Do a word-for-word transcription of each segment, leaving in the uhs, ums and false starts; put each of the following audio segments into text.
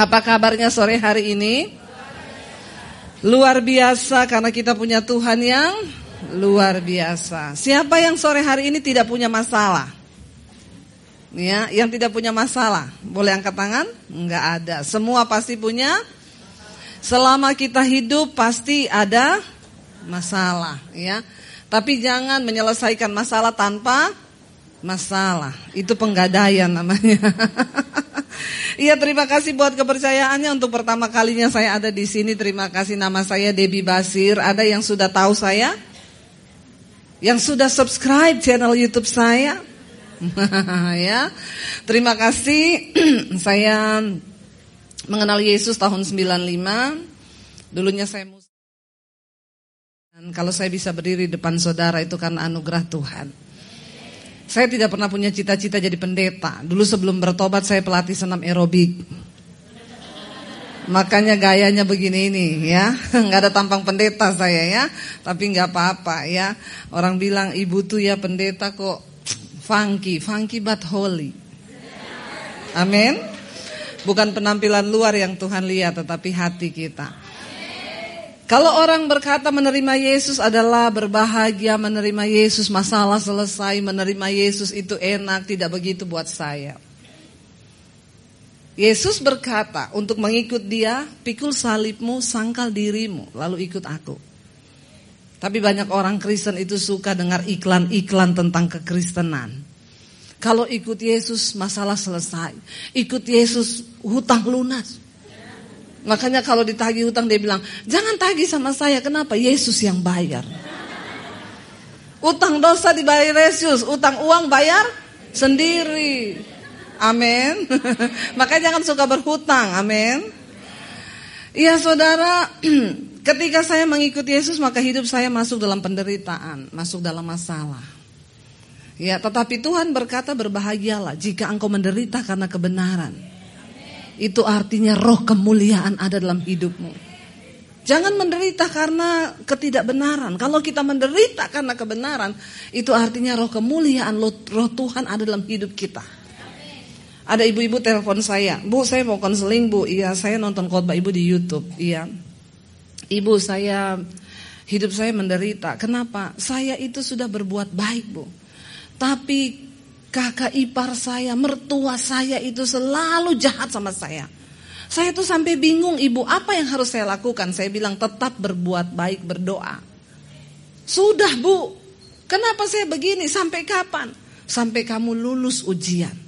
Apa kabarnya sore hari ini? Luar biasa, karena kita punya Tuhan yang luar biasa. Siapa yang sore hari ini tidak punya masalah? Ya, yang tidak punya masalah, boleh angkat tangan? Enggak ada. Semua pasti punya. Selama kita hidup pasti ada masalah, ya. Tapi jangan menyelesaikan masalah tanpa masalah. Itu penggadaian namanya. Iya, terima kasih buat kepercayaannya untuk pertama kalinya saya ada di sini. Terima kasih. Nama saya Debby Basjir. Ada yang sudah tahu saya? Yang sudah subscribe channel YouTube saya? Ya. Terima kasih. Saya mengenal Yesus tahun sembilan puluh lima. Dulunya saya muslim. Dan kalau saya bisa berdiri depan saudara itu karena anugerah Tuhan. Saya tidak pernah punya cita-cita jadi pendeta. Dulu sebelum bertobat saya pelatih senam aerobik. Makanya gayanya begini ini, ya. Gak ada tampang pendeta saya, ya. Tapi gak apa-apa, ya. Orang bilang ibu tuh ya pendeta kok funky, funky but holy. Amin. Bukan penampilan luar yang Tuhan lihat, tetapi hati kita. Kalau orang berkata menerima Yesus adalah berbahagia, menerima Yesus masalah selesai, menerima Yesus itu enak, tidak begitu buat saya. Yesus berkata untuk mengikut dia, pikul salibmu, sangkal dirimu, lalu ikut aku. Tapi banyak orang Kristen itu suka dengar iklan-iklan tentang kekristenan. Kalau ikut Yesus masalah selesai, ikut Yesus hutang lunas. Makanya kalau ditagih hutang dia bilang, jangan tagih sama saya, kenapa? Yesus yang bayar. Utang dosa dibayar Yesus, utang uang bayar sendiri. Amin. Makanya jangan suka berhutang, amin. Iya saudara, ketika saya mengikuti Yesus maka hidup saya masuk dalam penderitaan, masuk dalam masalah. Ya, tetapi Tuhan berkata berbahagialah jika engkau menderita karena kebenaran. Itu artinya roh kemuliaan ada dalam hidupmu. Jangan menderita karena ketidakbenaran. Kalau kita menderita karena kebenaran, itu artinya roh kemuliaan, roh Tuhan ada dalam hidup kita. Ada ibu-ibu telepon saya, Bu saya mau konseling Bu. Iya saya nonton khotbah ibu di YouTube. Iya, Ibu saya hidup saya menderita. Kenapa? Saya itu sudah berbuat baik Bu, tapi kakak ipar saya, mertua saya itu selalu jahat sama saya. Saya tuh sampai bingung, Ibu, apa yang harus saya lakukan? Saya bilang tetap berbuat baik, berdoa. Sudah Bu, kenapa saya begini? Sampai kapan? Sampai kamu lulus ujian.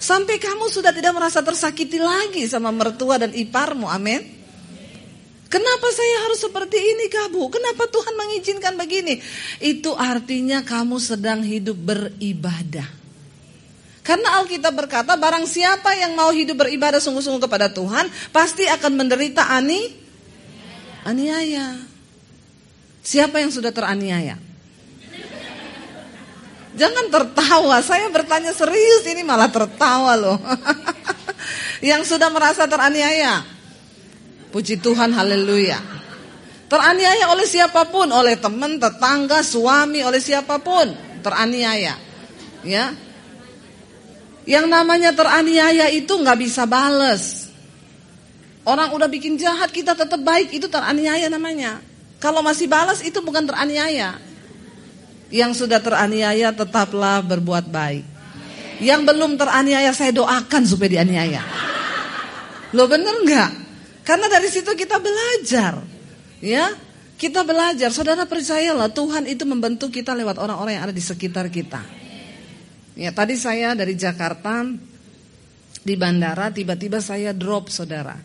Sampai kamu sudah tidak merasa tersakiti lagi sama mertua dan iparmu, amin. Kenapa saya harus seperti ini Kak Bu? Kenapa Tuhan mengizinkan begini? Itu artinya kamu sedang hidup beribadah. Karena Alkitab berkata barang siapa yang mau hidup beribadah sungguh-sungguh kepada Tuhan, pasti akan menderita ani, aniaya. Siapa yang sudah teraniaya? Jangan tertawa, saya bertanya serius ini malah tertawa loh. Yang sudah merasa teraniaya. Puji Tuhan, haleluya. Teraniaya oleh siapapun, oleh teman, tetangga, suami, oleh siapapun teraniaya. Ya, yang namanya teraniaya itu nggak bisa balas. Orang udah bikin jahat kita tetap baik, itu teraniaya namanya. Kalau masih balas itu bukan teraniaya. Yang sudah teraniaya tetaplah berbuat baik. Yang belum teraniaya saya doakan supaya dianiaya. Lo bener nggak? Karena dari situ kita belajar, ya, kita belajar. Saudara percayalah Tuhan itu membentuk kita lewat orang-orang yang ada di sekitar kita. Ya, tadi saya dari Jakarta di bandara tiba-tiba saya drop saudara.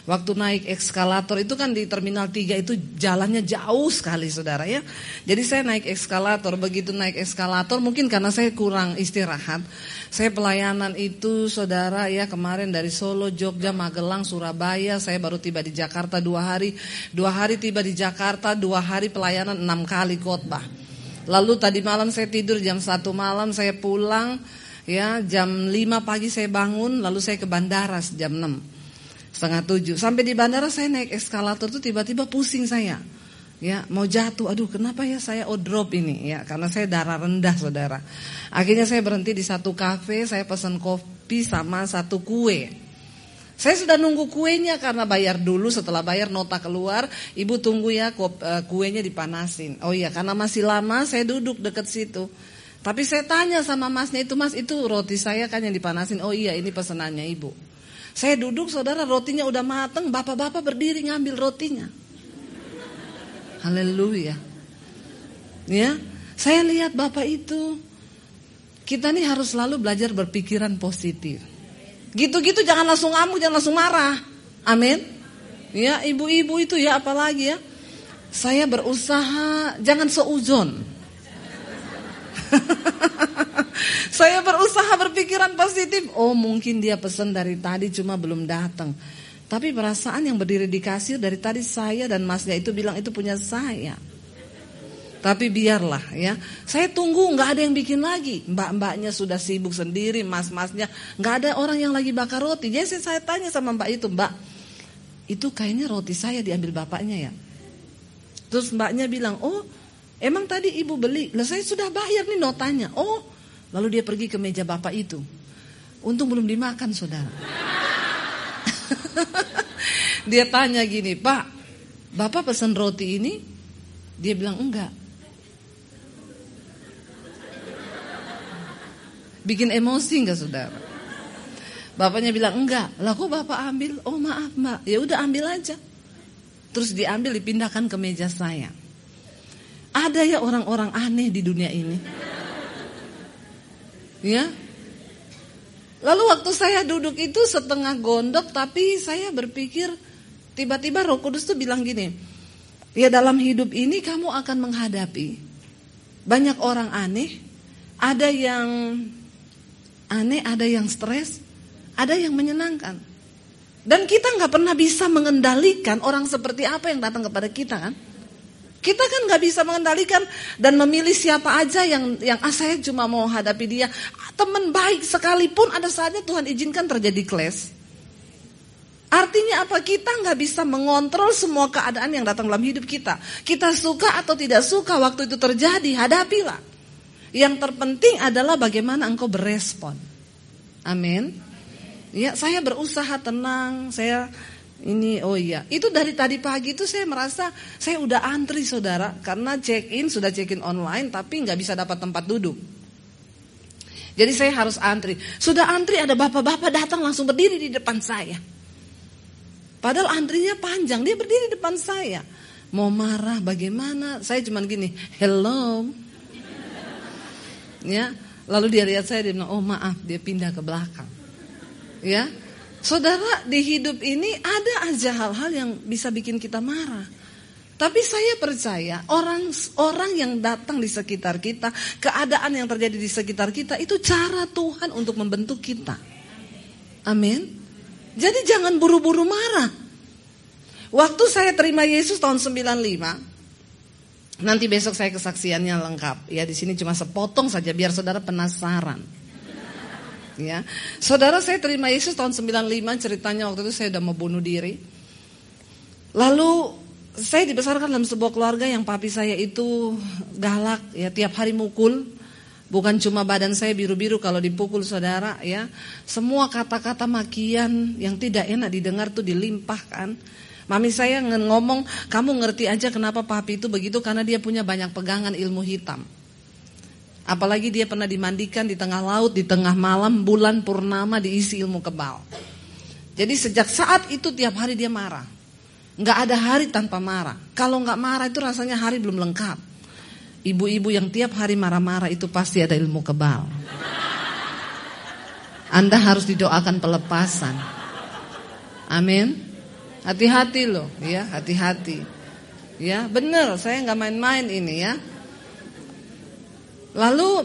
Waktu naik eskalator itu kan di terminal tiga itu jalannya jauh sekali saudara ya. Jadi saya naik eskalator, begitu naik eskalator mungkin karena saya kurang istirahat. Saya pelayanan itu saudara ya kemarin dari Solo, Jogja, Magelang, Surabaya. Saya baru tiba di Jakarta dua hari. Dua hari tiba di Jakarta, dua hari pelayanan enam kali khotbah. Lalu tadi malam saya tidur jam satu malam saya pulang. Ya jam lima pagi saya bangun lalu saya ke bandara jam enam. Setengah tujuh sampai di bandara saya naik eskalator tuh tiba-tiba pusing saya, ya mau jatuh. Aduh kenapa ya saya oh drop ini ya karena saya darah rendah saudara. Akhirnya saya berhenti di satu kafe, saya pesan kopi sama satu kue. Saya sudah nunggu kuenya karena bayar dulu, setelah bayar nota keluar, ibu tunggu ya kuenya dipanasin. Oh iya, karena masih lama saya duduk dekat situ. Tapi saya tanya sama masnya itu, mas itu roti saya kan yang dipanasin. Oh iya, ini pesenannya ibu. Saya duduk saudara, rotinya udah mateng, bapak-bapak berdiri ngambil rotinya. Haleluya. Ya, saya lihat bapak itu. Kita nih harus selalu belajar berpikiran positif. Gitu-gitu jangan langsung ngamuk, jangan langsung marah. Amin. Ya, ibu-ibu itu ya apalagi ya. Saya berusaha jangan seuzon. Saya berusaha berpikiran positif. Oh, mungkin dia pesan dari tadi cuma belum datang. Tapi perasaan yang berdiri di kasir dari tadi saya dan masnya itu bilang itu punya saya. Tapi biarlah ya. Saya tunggu gak ada yang bikin lagi. Mbak-mbaknya sudah sibuk sendiri, mas-masnya. Gak ada orang yang lagi bakar roti. Jadi saya tanya sama mbak itu, mbak, itu kayaknya roti saya diambil bapaknya ya. Terus mbaknya bilang, oh emang tadi ibu beli? Lah saya sudah bayar nih notanya. Oh, lalu dia pergi ke meja bapak itu. Untung belum dimakan saudara. Dia tanya gini, pak, bapak pesan roti ini? Dia bilang enggak. Bikin emosi enggak saudara? Bapaknya bilang enggak. Lah kok bapak ambil? Oh maaf mbak. Ya udah ambil aja. Terus diambil, dipindahkan ke meja saya. Ada ya orang-orang aneh di dunia ini. Ya. Lalu waktu saya duduk itu setengah gondok, tapi saya berpikir tiba-tiba Roh Kudus tuh bilang gini, ya dalam hidup ini kamu akan menghadapi banyak orang aneh. Ada yang aneh, ada yang stres, ada yang menyenangkan. Dan kita gak pernah bisa mengendalikan orang seperti apa yang datang kepada kita kan. Kita kan gak bisa mengendalikan dan memilih siapa aja yang, yang ah saya cuma mau hadapi dia. Teman baik sekalipun ada saatnya Tuhan izinkan terjadi clash. Artinya apa? Kita gak bisa mengontrol semua keadaan yang datang dalam hidup kita. Kita suka atau tidak suka waktu itu terjadi, hadapilah. Yang terpenting adalah bagaimana engkau berespon. Amin. Ya, saya berusaha tenang. Saya ini oh iya. Itu dari tadi pagi itu saya merasa saya udah antri saudara karena check-in sudah check-in online tapi enggak bisa dapat tempat duduk. Jadi saya harus antri. Sudah antri ada bapak-bapak datang langsung berdiri di depan saya. Padahal antrinya panjang, dia berdiri di depan saya. Mau marah bagaimana? Saya cuman gini, "Hello." Ya, lalu dia lihat saya, dia bilang, oh maaf, dia pindah ke belakang. Ya, saudara di hidup ini ada aja hal-hal yang bisa bikin kita marah. Tapi saya percaya orang-orang yang datang di sekitar kita, keadaan yang terjadi di sekitar kita itu cara Tuhan untuk membentuk kita. Amin. Jadi jangan buru-buru marah. Waktu saya terima Yesus tahun sembilan puluh lima. Nanti besok saya kesaksiannya lengkap. Ya di sini cuma sepotong saja biar saudara penasaran. Ya. Saudara saya terima Yesus tahun sembilan puluh lima, ceritanya waktu itu saya udah mau bunuh diri. Lalu saya dibesarkan dalam sebuah keluarga yang papi saya itu galak, ya tiap hari mukul. Bukan cuma badan saya biru-biru kalau dipukul saudara ya. Semua kata-kata makian yang tidak enak didengar tuh dilimpahkan. Mami saya ngomong, kamu ngerti aja kenapa papi itu begitu, karena dia punya banyak pegangan ilmu hitam. Apalagi dia pernah dimandikan di tengah laut, di tengah malam, bulan purnama diisi ilmu kebal. Jadi sejak saat itu tiap hari dia marah. Nggak ada hari tanpa marah. Kalau nggak marah itu rasanya hari belum lengkap. Ibu-ibu yang tiap hari marah-marah itu pasti ada ilmu kebal. Anda harus didoakan pelepasan. Amin. Hati-hati loh, ya, hati-hati. Ya, benar, saya nggak main-main ini ya. Lalu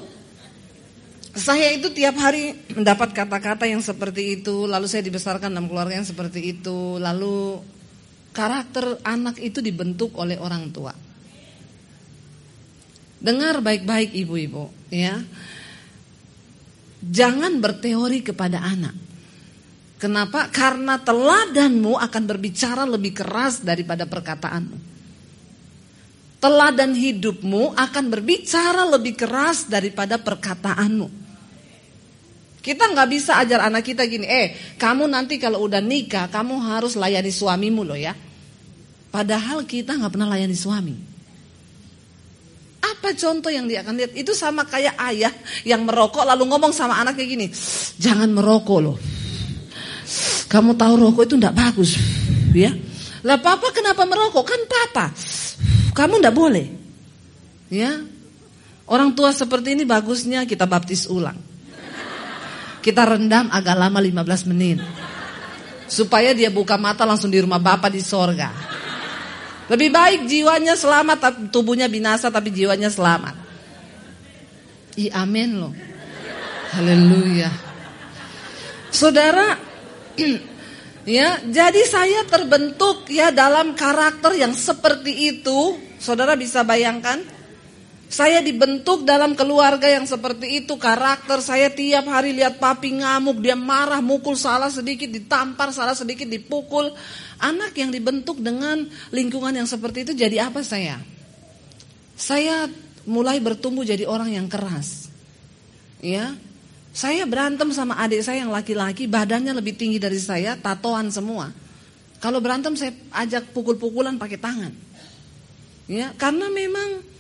saya itu tiap hari mendapat kata-kata yang seperti itu, lalu saya dibesarkan dalam keluarga yang seperti itu, lalu karakter anak itu dibentuk oleh orang tua. Dengar baik-baik ibu-ibu, ya. Jangan berteori kepada anak. Kenapa? Karena teladanmu akan berbicara lebih keras daripada perkataanmu. Teladan hidupmu akan berbicara lebih keras daripada perkataanmu. Kita nggak bisa ajar anak kita gini, eh kamu nanti kalau udah nikah kamu harus layani suamimu loh ya. Padahal kita nggak pernah layani suami. Apa contoh yang dia akan lihat? Itu sama kayak ayah yang merokok lalu ngomong sama anaknya gini, jangan merokok loh. Kamu tahu rokok itu nggak bagus, ya. Lah papa kenapa merokok? Kan papa, kamu nggak boleh, ya. Orang tua seperti ini bagusnya kita baptis ulang. Kita rendam agak lama lima belas menit. Supaya dia buka mata langsung di rumah Bapa di sorga. Lebih baik jiwanya selamat, tubuhnya binasa tapi jiwanya selamat. I amin loh. Haleluya. Saudara, ya, jadi saya terbentuk ya dalam karakter yang seperti itu. Saudara bisa bayangkan? Saya dibentuk dalam keluarga yang seperti itu. Karakter saya tiap hari lihat papi ngamuk, dia marah, mukul salah sedikit, ditampar salah sedikit, dipukul. Anak yang dibentuk dengan lingkungan yang seperti itu jadi apa saya? Saya mulai bertumbuh jadi orang yang keras. Ya, saya berantem sama adik saya yang laki-laki, badannya lebih tinggi dari saya, tatoan semua. Kalau berantem saya ajak pukul-pukulan pakai tangan. Ya, karena memang.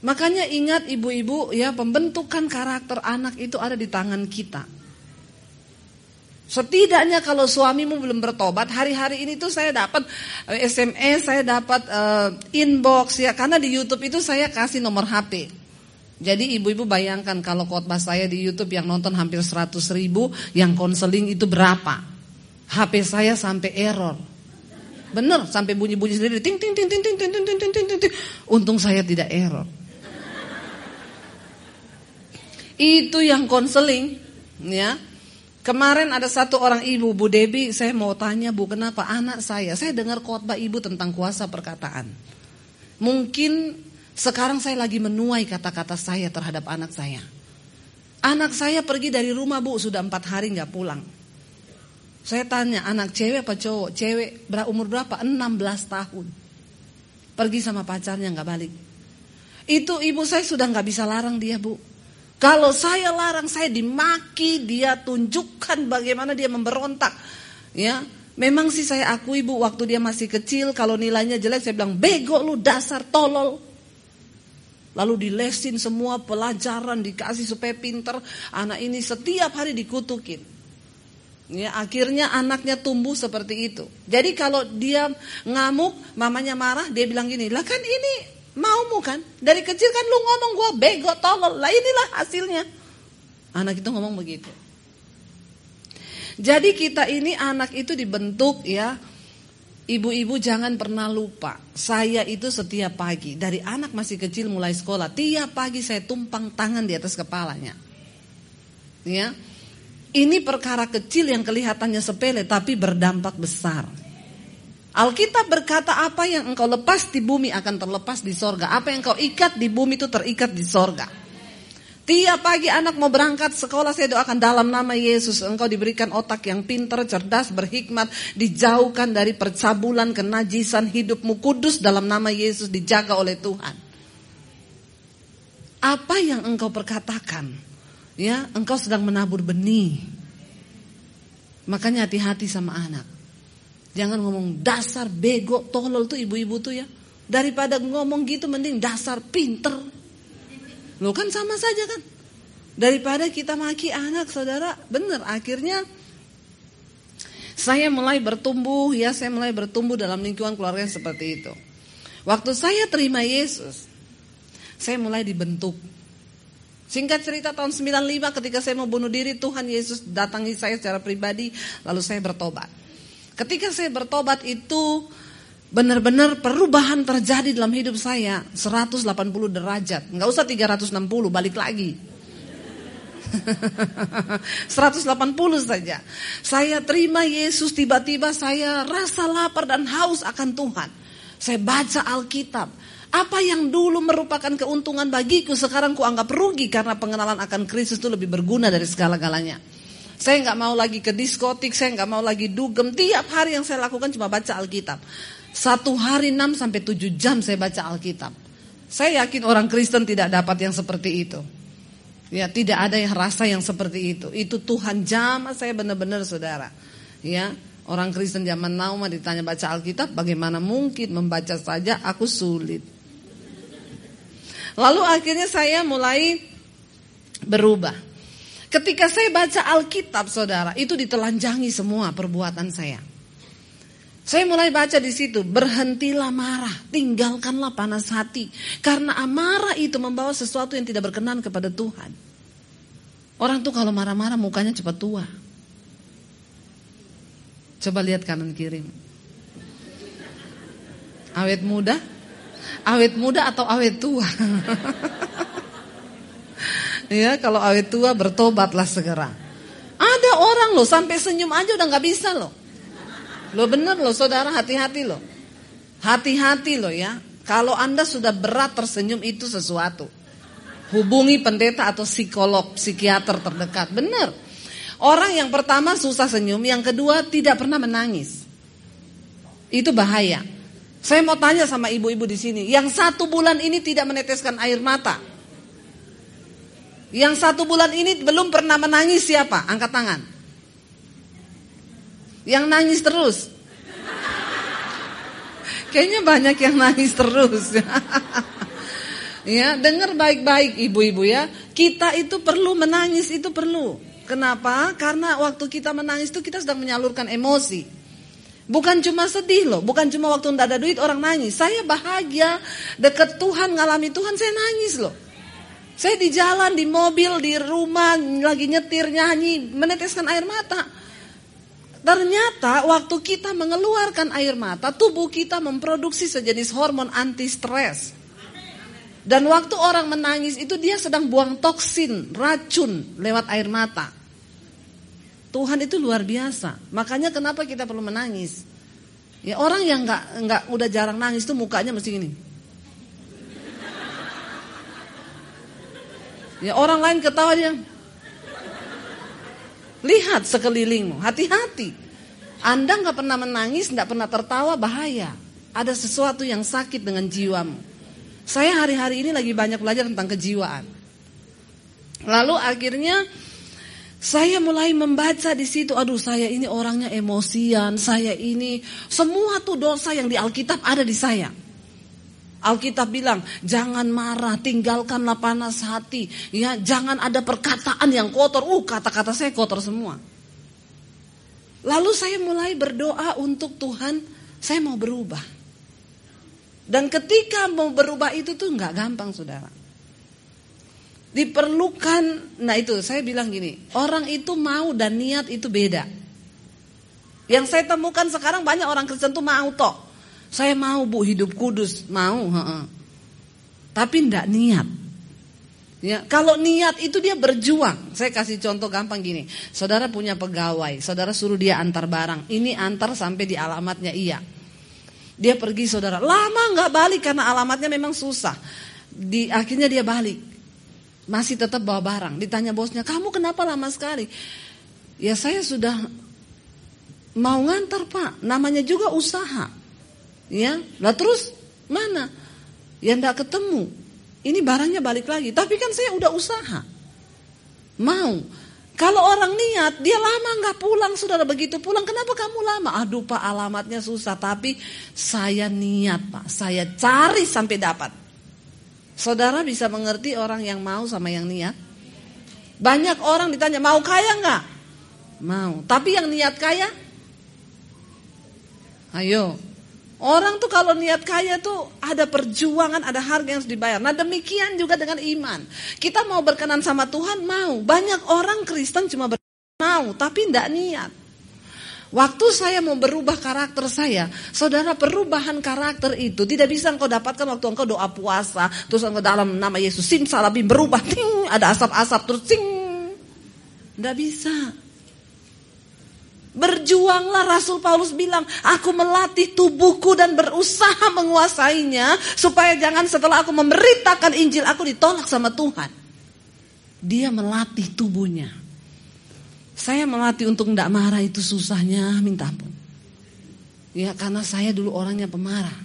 Makanya ingat ibu-ibu ya, pembentukan karakter anak itu ada di tangan kita. Setidaknya kalau suamimu belum bertobat, hari-hari ini tuh saya dapat S M S, saya dapat uh, inbox ya, karena di YouTube itu saya kasih nomor H P. Jadi ibu-ibu bayangkan kalau khotbah saya di YouTube yang nonton hampir seratus ribu, yang konseling itu berapa? H P saya sampai error. Bener, sampai bunyi-bunyi sendiri, ting ting ting ting ting ting ting ting ting ting. Untung saya tidak error. Itu yang konseling, ya. Kemarin ada satu orang ibu, Bu Debby, saya mau tanya Bu, kenapa anak saya? Saya dengar khotbah ibu tentang kuasa perkataan. Mungkin sekarang saya lagi menuai kata-kata saya terhadap anak saya. Anak saya pergi dari rumah Bu, sudah empat hari nggak pulang. Saya tanya, anak cewek apa cowok? Cewek, umur berapa? enam belas tahun. Pergi sama pacarnya gak balik. Itu ibu saya sudah gak bisa larang dia Bu. Kalau saya larang, saya dimaki. Dia tunjukkan bagaimana dia memberontak. Ya, memang sih saya akui Bu, waktu dia masih kecil kalau nilainya jelek saya bilang, bego lu, dasar tolol. Lalu dilesin semua pelajaran, dikasih supaya pinter. Anak ini setiap hari dikutukin. Ya, akhirnya anaknya tumbuh seperti itu. Jadi kalau dia ngamuk, mamanya marah, dia bilang gini, lah kan ini maumu kan? Dari kecil kan lu ngomong gue bego, tolol, lah inilah hasilnya. Anak itu ngomong begitu. Jadi kita ini anak itu dibentuk ya, ibu-ibu jangan pernah lupa. Saya itu setiap pagi, dari anak masih kecil mulai sekolah, tiap pagi saya tumpang tangan di atas kepalanya. Ya. Ini perkara kecil yang kelihatannya sepele tapi berdampak besar. Alkitab berkata apa yang engkau lepas di bumi akan terlepas di sorga. Apa yang engkau ikat di bumi itu terikat di sorga. Tiap pagi anak mau berangkat sekolah saya doakan dalam nama Yesus. Engkau diberikan otak yang pintar, cerdas, berhikmat. Dijauhkan dari percabulan, kenajisan, hidupmu kudus dalam nama Yesus dijaga oleh Tuhan. Apa yang engkau perkatakan? Ya, engkau sedang menabur benih. Makanya hati-hati sama anak. Jangan ngomong dasar bego, tolol tuh ibu-ibu tuh ya. Daripada ngomong gitu mending dasar pinter. Loh kan sama saja kan. Daripada kita maki anak, saudara, benar akhirnya saya mulai bertumbuh ya, saya mulai bertumbuh dalam lingkungan keluarga seperti itu. Waktu saya terima Yesus, saya mulai dibentuk. Singkat cerita tahun sembilan puluh lima ketika saya mau bunuh diri, Tuhan Yesus datangi saya secara pribadi lalu saya bertobat. Ketika saya bertobat itu benar-benar perubahan terjadi dalam hidup saya seratus delapan puluh derajat. Enggak usah tiga ratus enam puluh, balik lagi. seratus delapan puluh saja. Saya terima Yesus, tiba-tiba saya rasa lapar dan haus akan Tuhan. Saya baca Alkitab. Apa yang dulu merupakan keuntungan bagiku sekarang kuanggap rugi karena pengenalan akan Kristus itu lebih berguna dari segala-galanya. Saya nggak mau lagi ke diskotik, saya nggak mau lagi dugem. Tiap hari yang saya lakukan cuma baca Alkitab. Satu hari enam sampai tujuh jam saya baca Alkitab. Saya yakin orang Kristen tidak dapat yang seperti itu. Ya, tidak ada yang rasa yang seperti itu. Itu Tuhan jamaah saya benar-benar saudara. Ya, orang Kristen zaman now mah ditanya baca Alkitab, bagaimana mungkin membaca saja aku sulit. Lalu akhirnya saya mulai berubah. Ketika saya baca Alkitab, saudara, itu ditelanjangi semua perbuatan saya. Saya mulai baca di situ, berhentilah marah, tinggalkanlah panas hati. Karena amarah itu membawa sesuatu yang tidak berkenan kepada Tuhan. Orang tuh kalau marah-marah mukanya cepat tua. Coba lihat kanan kiri. Awet muda? Awet muda atau awet tua? Ya, kalau awet tua bertobatlah segera. Ada orang loh sampai senyum aja udah gak bisa loh. Lo bener loh saudara, hati-hati loh. Hati-hati loh ya. Kalau Anda sudah berat tersenyum itu sesuatu. Hubungi pendeta atau psikolog, psikiater terdekat. Bener. Orang yang pertama susah senyum, yang kedua tidak pernah menangis. Itu bahaya. Saya mau tanya sama ibu-ibu di sini, yang satu bulan ini tidak meneteskan air mata. Yang satu bulan ini belum pernah menangis siapa? Angkat tangan. Yang nangis terus. Kayaknya banyak yang nangis terus. Ya, dengar baik-baik ibu-ibu ya. Kita itu perlu menangis, itu perlu. Kenapa? Karena waktu kita menangis itu kita sedang menyalurkan emosi. Bukan cuma sedih loh, bukan cuma waktu enggak ada duit orang nangis. Saya bahagia, deket Tuhan, ngalami Tuhan, saya nangis loh. Saya di jalan, di mobil, di rumah, lagi nyetir, nyanyi, meneteskan air mata. Ternyata waktu kita mengeluarkan air mata, tubuh kita memproduksi sejenis hormon anti-stres. Dan waktu orang menangis itu dia sedang buang toksin, racun lewat air mata. Tuhan itu luar biasa. Makanya kenapa kita perlu menangis? Ya, orang yang nggak nggak udah jarang nangis tuh mukanya mesti gini. Ya, orang lain ketawa dia. Lihat sekelilingmu, hati-hati. Anda gak pernah menangis, gak pernah tertawa, bahaya. Ada sesuatu yang sakit dengan jiwamu. Saya hari-hari ini lagi banyak belajar tentang kejiwaan. Lalu akhirnya saya mulai membaca di situ, aduh saya ini orangnya emosian, saya ini semua tuh dosa yang di Alkitab ada di saya. Alkitab bilang, jangan marah, tinggalkanlah panas hati. Ya, jangan ada perkataan yang kotor. Uh, kata-kata saya kotor semua. Lalu saya mulai berdoa untuk Tuhan, saya mau berubah. Dan ketika mau berubah itu tuh enggak gampang, saudara. Diperlukan, nah itu saya bilang gini, orang itu mau dan niat itu beda. Yang saya temukan sekarang banyak orang Kristen tuh mau toh. Saya mau bu hidup kudus, mau, he-he. Tapi tidak niat. Ya, kalau niat itu dia berjuang. Saya kasih contoh gampang gini, saudara punya pegawai, saudara suruh dia antar barang, ini antar sampai di alamatnya iya. Dia pergi saudara, lama nggak balik karena alamatnya memang susah. Di akhirnya dia balik, masih tetap bawa barang. Ditanya bosnya, kamu kenapa lama sekali? Ya saya sudah mau ngantar pak, namanya juga usaha. Ya, lah terus mana? Ya enggak ketemu. Ini barangnya balik lagi. Tapi kan saya udah usaha. Mau. Kalau orang niat, dia lama enggak pulang, saudara. Begitu pulang, kenapa kamu lama? Aduh pak, alamatnya susah. Tapi saya niat pak. Saya cari sampai dapat. Saudara bisa mengerti orang yang mau sama yang niat? Banyak orang ditanya, mau kaya enggak? Mau. Tapi yang niat kaya? Ayo. Orang tuh kalau niat kaya tuh ada perjuangan, ada harga yang harus dibayar. Nah demikian juga dengan iman. Kita mau berkenan sama Tuhan, mau. Banyak orang Kristen cuma berkenan, mau, tapi tidak niat. Waktu saya mau berubah karakter saya, saudara perubahan karakter itu tidak bisa engkau dapatkan waktu engkau doa puasa. Terus engkau dalam nama Yesus, simsalabim berubah, ting, ada asap-asap, terus ting. Tidak bisa. Berjuanglah, Rasul Paulus bilang, aku melatih tubuhku dan berusaha menguasainya supaya jangan setelah aku memberitakan Injil aku ditolak sama Tuhan. Dia melatih tubuhnya. Saya melatih untuk tidak marah itu susahnya minta ampun. Ya karena saya dulu orangnya pemarah.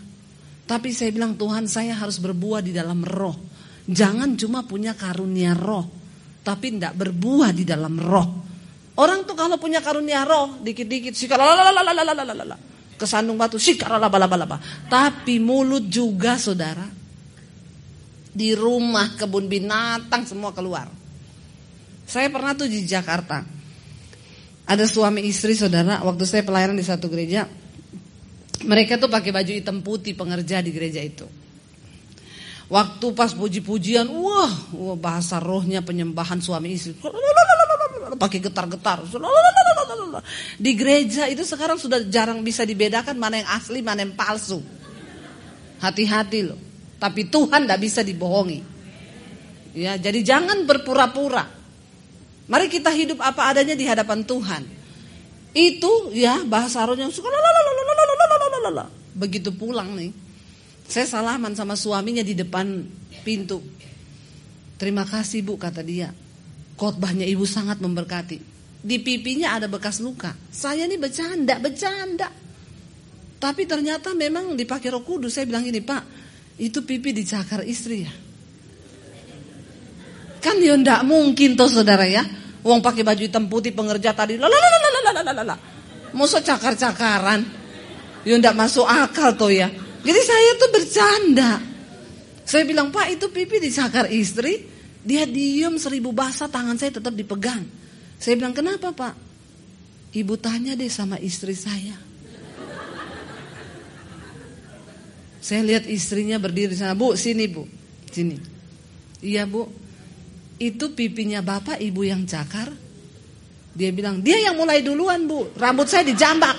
Tapi saya bilang Tuhan saya harus berbuah di dalam roh. Jangan cuma punya karunia roh. tapi tidak berbuah di dalam roh. Orang tuh kalau punya karunia roh, dikit-dikit sikaralalalalalalalala, kesandung batu sikaralabalabalaba. Tapi mulut juga saudara, di rumah, kebun binatang semua keluar. Saya pernah tuh di Jakarta, ada suami istri saudara, waktu saya pelayanan di satu gereja, mereka tuh pakai baju hitam putih pengerja di gereja itu. Waktu pas puji-pujian, wah, wah bahasa rohnya penyembahan suami istri, pakai getar-getar. Di gereja itu sekarang sudah jarang bisa dibedakan mana yang asli, mana yang palsu. Hati-hati loh. Tapi Tuhan tidak bisa dibohongi. Ya, jadi jangan berpura-pura. Mari kita hidup apa adanya di hadapan Tuhan. Itu ya bahasa rohnya. Begitu pulang nih, saya salaman sama suaminya di depan pintu. Terima kasih bu, kata dia. Khotbahnya ibu sangat memberkati. Di pipinya ada bekas luka. Saya ini bercanda, bercanda. Tapi ternyata memang dipakai Roh Kudus. Saya bilang gini, Pak, itu pipi dicakar istri ya? Kan ya enggak mungkin toh saudara ya. Wong pakai baju hitam putih pengerja tadi. Lalalalalalala. Masa cakar-cakaran? Ya enggak masuk akal toh ya. Jadi saya tuh bercanda. Saya bilang, Pak itu pipi dicakar istri. Dia diem seribu bahasa, tangan saya tetap dipegang. Saya bilang, kenapa Pak? Ibu tanya deh sama istri saya. Saya lihat istrinya berdiri di sana. Bu, sini bu. Sini. Iya bu. Itu pipinya bapak ibu yang cakar? Dia bilang, dia yang mulai duluan bu. Rambut saya dijambak.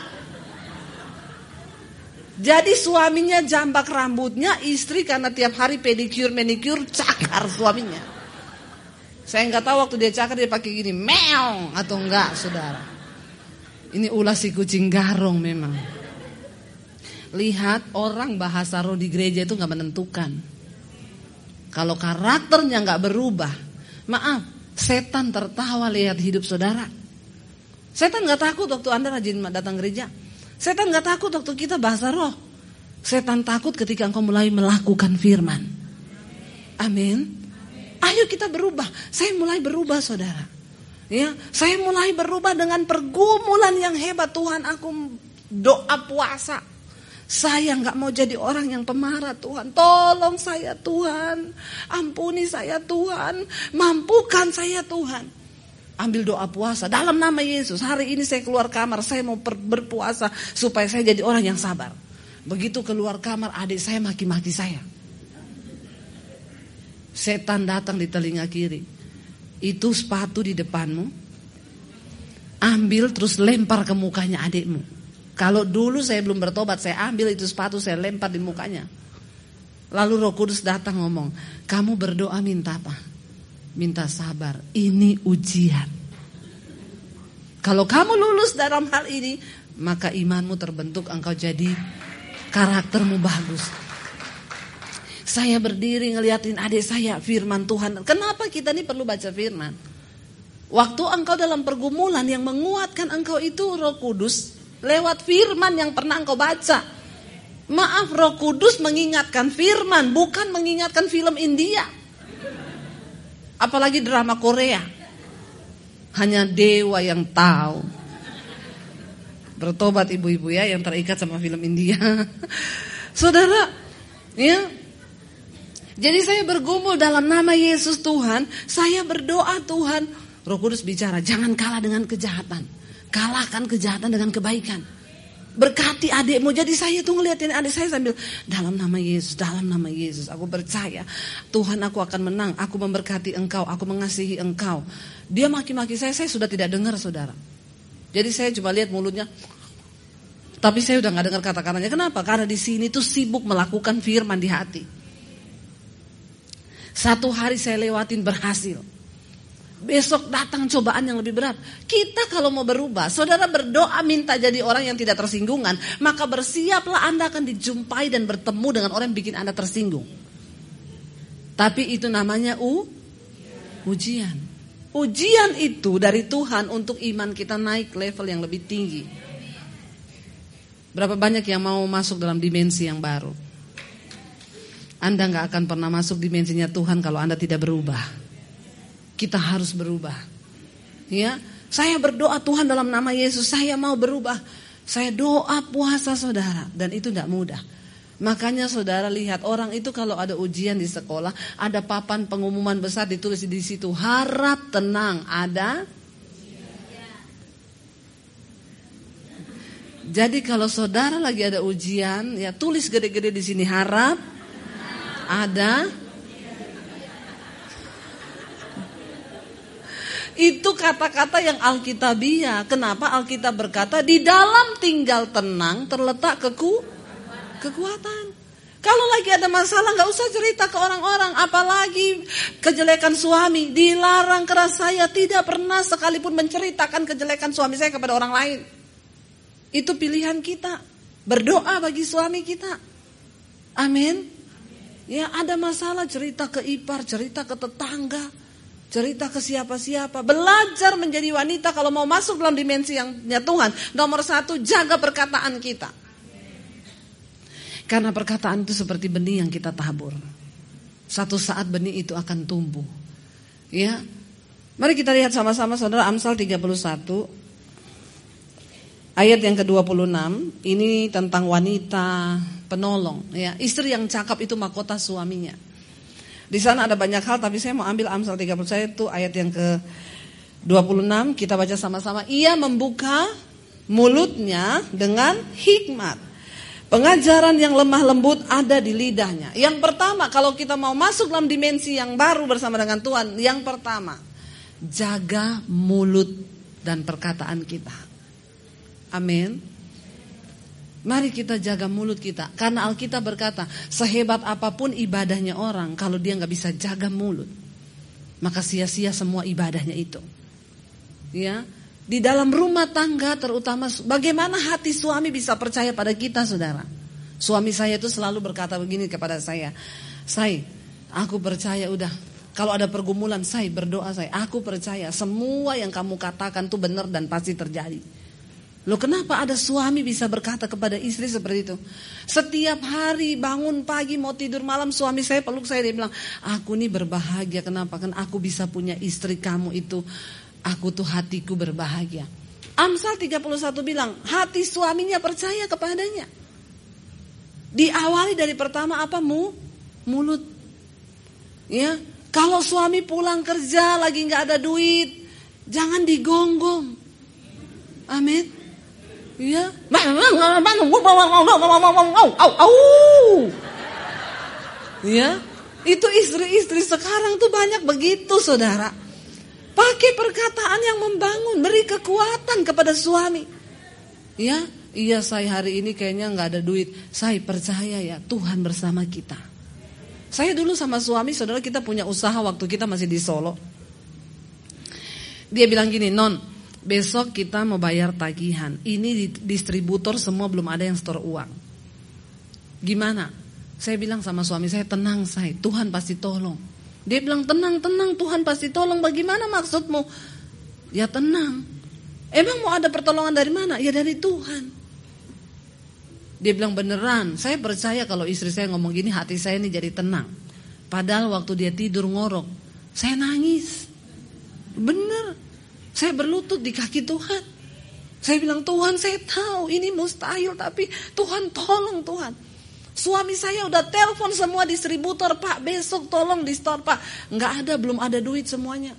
Jadi suaminya jambak rambutnya, istri karena tiap hari pedicure, manicure, cakar suaminya. Saya nggak tahu waktu dia cakar dia pakai gini, meong atau enggak, saudara. Ini ulah si kucing garong memang. Lihat orang bahasa roh di gereja itu nggak menentukan. Kalau karakternya nggak berubah, maaf, setan tertawa lihat hidup saudara. Setan nggak takut waktu Anda rajin datang gereja. Setan gak takut waktu kita bahasa roh. Setan takut ketika engkau mulai melakukan firman. Amin. Ayo kita berubah. Saya mulai berubah saudara ya. Saya mulai berubah dengan pergumulan yang hebat. Tuhan aku doa puasa. Saya gak mau jadi orang yang pemarah Tuhan. Tolong saya Tuhan. Ampuni saya Tuhan. Mampukan saya Tuhan. Ambil doa puasa, dalam nama Yesus hari ini saya keluar kamar, saya mau berpuasa supaya saya jadi orang yang sabar. Begitu keluar kamar, adik saya maki-maki saya. Setan datang di telinga kiri. Itu sepatu di depanmu, ambil terus lempar ke mukanya adikmu. Kalau dulu saya belum bertobat, saya ambil itu sepatu, saya lempar di mukanya. Lalu Roh Kudus datang ngomong, kamu berdoa minta apa? Minta sabar, ini ujian. Kalau kamu lulus dalam hal ini, maka imanmu terbentuk, engkau jadi karaktermu bagus. Saya berdiri ngeliatin adik saya firman Tuhan. Kenapa kita ini perlu baca firman? Waktu engkau dalam pergumulan yang menguatkan engkau itu Roh Kudus lewat firman yang pernah engkau baca. Maaf, Roh Kudus mengingatkan firman, bukan mengingatkan film India. Apalagi drama Korea. Hanya dewa yang tahu. Bertobat ibu-ibu ya yang terikat sama film India. Saudara, ya. Jadi saya bergumul dalam nama Yesus Tuhan, saya berdoa Tuhan, Roh Kudus bicara, jangan kalah dengan kejahatan. Kalahkan kejahatan dengan kebaikan. Berkati adikmu. Jadi saya tuh ngeliatin adik saya sambil dalam nama Yesus, dalam nama Yesus aku percaya Tuhan aku akan menang. Aku memberkati engkau, aku mengasihi engkau. Dia maki-maki saya, saya sudah tidak dengar saudara. Jadi saya cuma lihat mulutnya. Tapi saya udah gak dengar kata-katanya. Kenapa? Karena di sini tuh sibuk melakukan firman di hati. Satu hari saya lewatin berhasil. Besok datang cobaan yang lebih berat. Kita kalau mau berubah, saudara berdoa minta jadi orang yang tidak tersinggungan, maka bersiaplah Anda akan dijumpai dan bertemu dengan orang yang bikin Anda tersinggung. Tapi itu namanya u ujian. Ujian itu dari Tuhan untuk iman kita naik level yang lebih tinggi. Berapa banyak yang mau masuk dalam dimensi yang baru? Anda gak akan pernah masuk dimensinya Tuhan kalau Anda tidak berubah. kita harus berubah. Ya, saya berdoa, Tuhan dalam nama Yesus saya mau berubah. Saya doa puasa saudara, dan itu tidak mudah. Makanya saudara lihat orang itu kalau ada ujian di sekolah, ada papan pengumuman besar ditulis di situ, harap tenang ada. Jadi kalau saudara lagi ada ujian, ya tulis gede-gede di sini, harap ada. Itu kata-kata yang alkitabiah. Kenapa Alkitab berkata di dalam tinggal tenang terletak keku kekuatan. Kalau lagi ada masalah gak usah cerita ke orang-orang. Apalagi kejelekan suami. Dilarang keras, saya tidak pernah sekalipun menceritakan kejelekan suami saya kepada orang lain. Itu pilihan kita. Berdoa bagi suami kita. Amin. Ya, ada masalah cerita ke ipar, cerita ke tetangga, cerita ke siapa-siapa. Belajar menjadi wanita kalau mau masuk dalam dimensi yang ya Tuhan. Nomor satu, jaga perkataan kita. Karena perkataan itu seperti benih yang kita tabur. Satu saat benih itu akan tumbuh. Ya. Mari kita lihat sama-sama saudara Amsal tiga puluh satu ayat yang ke dua puluh enam. Ini tentang wanita penolong, ya. Istri yang cakap itu mahkota suaminya. Di sana ada banyak hal, tapi saya mau ambil Amsal tiga puluh satu itu ayat yang ke dua puluh enam. Kita baca sama-sama. Ia membuka mulutnya dengan hikmat. Pengajaran yang lemah lembut ada di lidahnya. Yang pertama, kalau kita mau masuk dalam dimensi yang baru bersama dengan Tuhan, yang pertama, jaga mulut dan perkataan kita. Amin. Mari kita jaga mulut kita. Karena Alkitab berkata, sehebat apapun ibadahnya orang, kalau dia gak bisa jaga mulut, maka sia-sia semua ibadahnya itu. Ya. Di dalam rumah tangga terutama, bagaimana hati suami bisa percaya pada kita saudara. Suami saya itu selalu berkata begini kepada saya, "Say, aku percaya udah. Kalau ada pergumulan, say berdoa say. Aku percaya semua yang kamu katakan tuh benar dan pasti terjadi." Loh, kenapa ada suami bisa berkata kepada istri seperti itu? Setiap hari bangun pagi mau tidur malam suami saya peluk saya, dia bilang, "Aku nih berbahagia kenapa? Kan aku bisa punya istri kamu itu. Aku tuh hatiku berbahagia." Amsal tiga puluh satu bilang, hati suaminya percaya kepadanya. Diawali dari pertama apa? Mu? Mulut. Ya, kalau suami pulang kerja lagi enggak ada duit, jangan digonggong. Amin. Ya. Ya, itu istri-istri sekarang tuh banyak begitu, saudara. Pakai perkataan yang membangun, beri kekuatan kepada suami. Ya, iya saya hari ini kayaknya gak ada duit. Saya percaya ya, Tuhan bersama kita. Saya dulu sama suami, saudara, kita punya usaha waktu kita masih di Solo. Dia bilang gini, "Non, besok kita mau bayar tagihan. Ini distributor semua belum ada yang setor uang. Gimana?" Saya bilang sama suami saya, "Tenang saya, Tuhan pasti tolong." Dia bilang, "Tenang, tenang, Tuhan pasti tolong." "Bagaimana maksudmu?" "Ya tenang. Emang mau ada pertolongan dari mana?" "Ya dari Tuhan." Dia bilang, "Beneran." Saya percaya kalau istri saya ngomong gini, hati saya ini jadi tenang. Padahal waktu dia tidur ngorok, saya nangis. Bener. Saya berlutut di kaki Tuhan. Saya bilang, "Tuhan, saya tahu ini mustahil, tapi Tuhan tolong, Tuhan. Suami saya udah telepon semua distributor, Pak, besok tolong di store, Pak. Nggak ada, belum ada duit semuanya."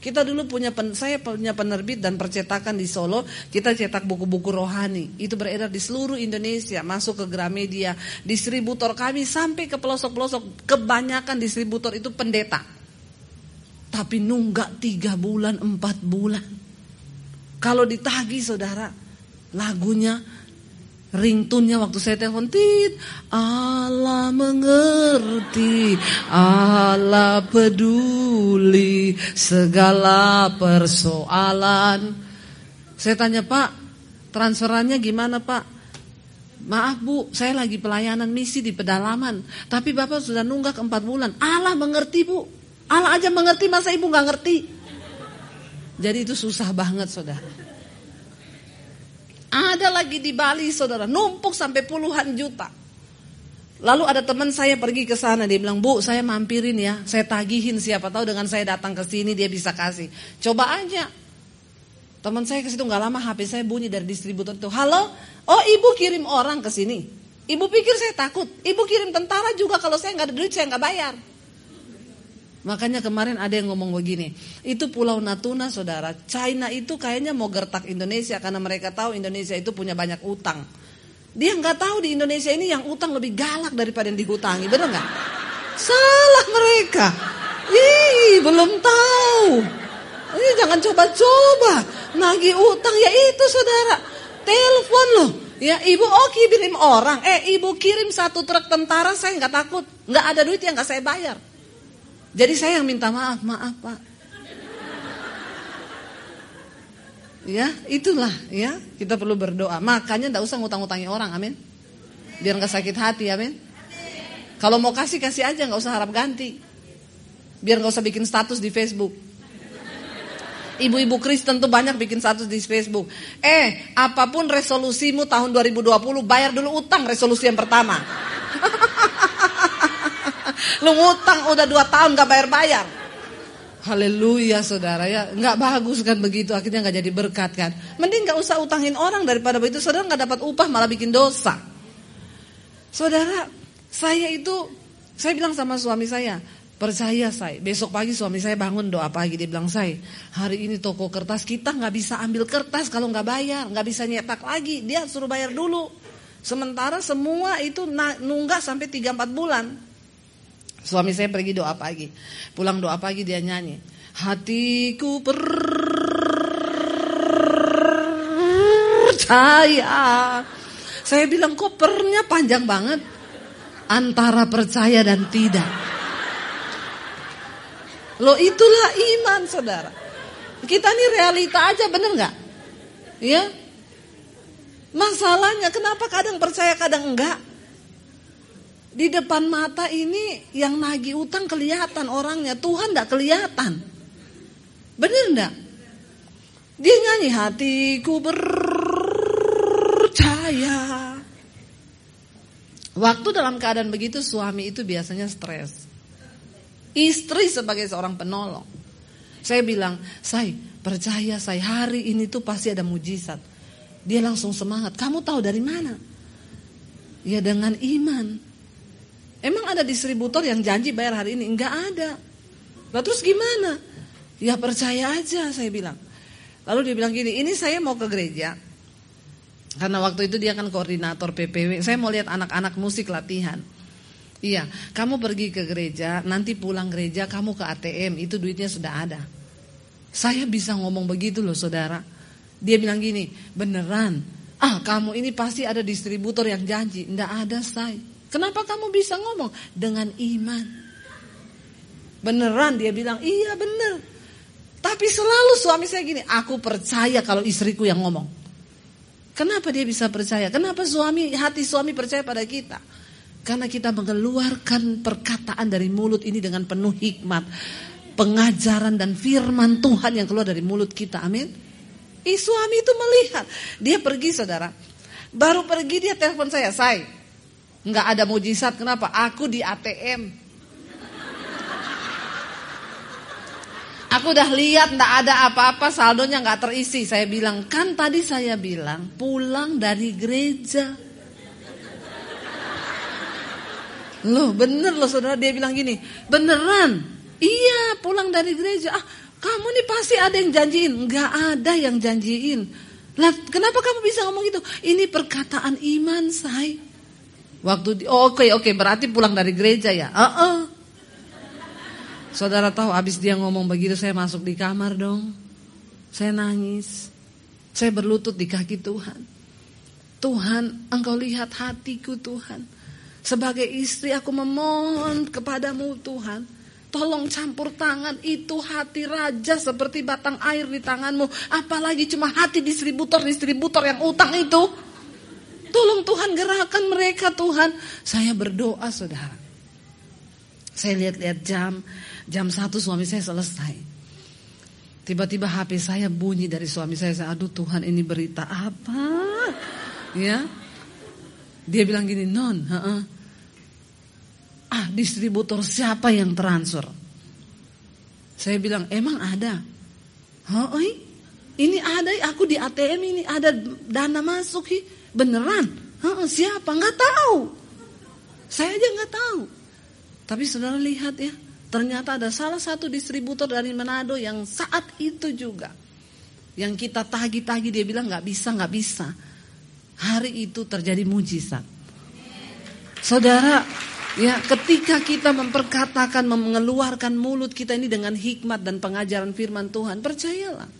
Kita dulu punya, saya punya penerbit dan percetakan di Solo. Kita cetak buku-buku rohani. Itu beredar di seluruh Indonesia, masuk ke Gramedia. Distributor kami sampai ke pelosok-pelosok. Kebanyakan distributor itu pendeta. Tapi nunggak tiga bulan, empat bulan. Kalau ditagih, saudara, lagunya, ringtone-nya waktu saya telepon, "Tit, Allah mengerti, Allah peduli segala persoalan." Saya tanya, "Pak, transferannya gimana, Pak?" "Maaf, Bu, saya lagi pelayanan misi di pedalaman, tapi Bapak sudah nunggak empat bulan. "Allah mengerti, Bu. Allah aja mengerti, masa Ibu gak ngerti?" Jadi itu susah banget, saudara. Ada lagi di Bali, saudara, numpuk sampai puluhan juta. Lalu ada teman saya pergi ke sana, dia bilang, "Bu, saya mampirin ya, saya tagihin, siapa tahu dengan saya datang ke sini dia bisa kasih." Coba aja. Teman saya ke situ, enggak lama H P saya bunyi dari distributor itu. "Halo? Oh, Ibu kirim orang ke sini. Ibu pikir saya takut. Ibu kirim tentara juga, kalau saya enggak ada duit saya enggak bayar." Makanya kemarin ada yang ngomong begini, itu Pulau Natuna saudara, China itu kayaknya mau gertak Indonesia karena mereka tahu Indonesia itu punya banyak utang. Dia nggak tahu di Indonesia ini yang utang lebih galak daripada yang dihutangi, bener nggak? Salah mereka. Ih, belum tahu. Ih, jangan coba-coba nagih utang, ya itu saudara. Telepon loh, ya Ibu, oh kirim orang. Eh Ibu kirim satu truk tentara, saya nggak takut, nggak ada duit yang nggak saya bayar. Jadi saya yang minta maaf, maaf Pak. Ya, itulah ya, kita perlu berdoa. Makanya enggak usah ngutang-ngutangi orang, amin. Biar enggak sakit hati, amin. Kalau mau kasih kasih aja, enggak usah harap ganti. Biar enggak usah bikin status di Facebook. Ibu-ibu Kristen tuh banyak bikin status di Facebook. Eh, apapun resolusimu tahun dua ribu dua puluh, bayar dulu utang resolusi yang pertama. Lu ngutang udah dua tahun enggak bayar-bayar. Haleluya saudara ya, gak bagus kan begitu, akhirnya gak jadi berkat kan. Mending gak usah utangin orang, daripada begitu saudara gak dapat upah malah bikin dosa. Saudara, saya itu, saya bilang sama suami saya, percaya saya, besok pagi suami saya bangun doa pagi, dia bilang, "Saya, hari ini toko kertas kita gak bisa ambil kertas kalau gak bayar, gak bisa nyetak lagi." Dia suruh bayar dulu. Sementara semua itu nunggak sampai tiga empat bulan. Suami saya pergi doa pagi, pulang doa pagi dia nyanyi, "Hatiku percaya." Saya bilang, "Kok pernya panjang banget?" Antara percaya dan tidak. Loh, itulah iman saudara. Kita ini realita aja, bener gak? Ya? Masalahnya kenapa kadang percaya kadang enggak? Di depan mata ini yang nagih utang kelihatan orangnya, Tuhan gak kelihatan. Bener gak? Dia nyanyi, "Hatiku percaya." Waktu dalam keadaan begitu suami itu biasanya stres. Istri sebagai seorang penolong. Saya bilang, "Say, percaya say, hari ini tuh pasti ada mujizat." Dia langsung semangat, "Kamu tahu dari mana?" "Ya dengan iman." "Emang ada distributor yang janji bayar hari ini?" "Enggak ada." "Lah terus gimana?" "Ya percaya aja," saya bilang. Lalu dia bilang gini, "Ini saya mau ke gereja." Karena waktu itu dia kan koordinator P P W. "Saya mau lihat anak-anak musik latihan." "Iya, kamu pergi ke gereja, nanti pulang gereja kamu ke A T M, itu duitnya sudah ada." Saya bisa ngomong begitu loh saudara. Dia bilang gini, "Beneran? Ah, kamu ini pasti ada distributor yang janji." "Enggak ada, saya." "Kenapa kamu bisa ngomong?" "Dengan iman." "Beneran?" Dia bilang, "Iya bener." Tapi selalu suami saya gini, "Aku percaya kalau istriku yang ngomong." Kenapa dia bisa percaya? Kenapa suami, hati suami percaya pada kita? Karena kita mengeluarkan perkataan dari mulut ini dengan penuh hikmat, pengajaran dan firman Tuhan yang keluar dari mulut kita, amin. I, suami itu melihat. Dia pergi saudara, baru pergi dia telepon saya, "Say, nggak ada mujizat." "Kenapa?" "Aku di A T M, aku udah lihat nggak ada apa-apa, saldonya nggak terisi." Saya bilang, "Kan tadi saya bilang pulang dari gereja." Loh bener loh saudara. Dia bilang gini, "Beneran?" "Iya pulang dari gereja." "Ah, kamu nih pasti ada yang janjiin." "Nggak ada yang janjiin." "Lah kenapa kamu bisa ngomong gitu?" "Ini perkataan iman saya." Waktu di, oh, oke oke berarti pulang dari gereja ya. Uh-uh. Saudara tahu abis dia ngomong begitu saya masuk di kamar dong. Saya nangis. Saya berlutut di kaki Tuhan. "Tuhan, Engkau lihat hatiku Tuhan. Sebagai istri aku memohon kepadamu Tuhan, tolong campur tangan itu hati raja seperti batang air di tanganmu, apalagi cuma hati distributor-distributor yang utang itu. Tolong Tuhan gerakan mereka Tuhan." Saya berdoa saudara. Saya lihat-lihat jam. Jam satu suami saya selesai. Tiba-tiba H P saya bunyi dari suami saya. Saya, "Aduh Tuhan, ini berita apa?" Ya. Dia bilang gini, "Non, uh-uh. ah distributor siapa yang transfer? Saya bilang, emang ada? Oh, ini ada, aku di A T M ini ada dana masuk, hi. Beneran? Oh, siapa? Nggak tahu. Saya aja nggak tahu. Tapi saudara lihat ya, ternyata ada salah satu distributor dari Manado yang saat itu juga, yang kita tagih-tagih, dia bilang nggak bisa, nggak bisa. Hari itu terjadi mujizat. Saudara, ya, ketika kita memperkatakan, mengeluarkan mulut kita ini dengan hikmat dan pengajaran firman Tuhan, percayalah,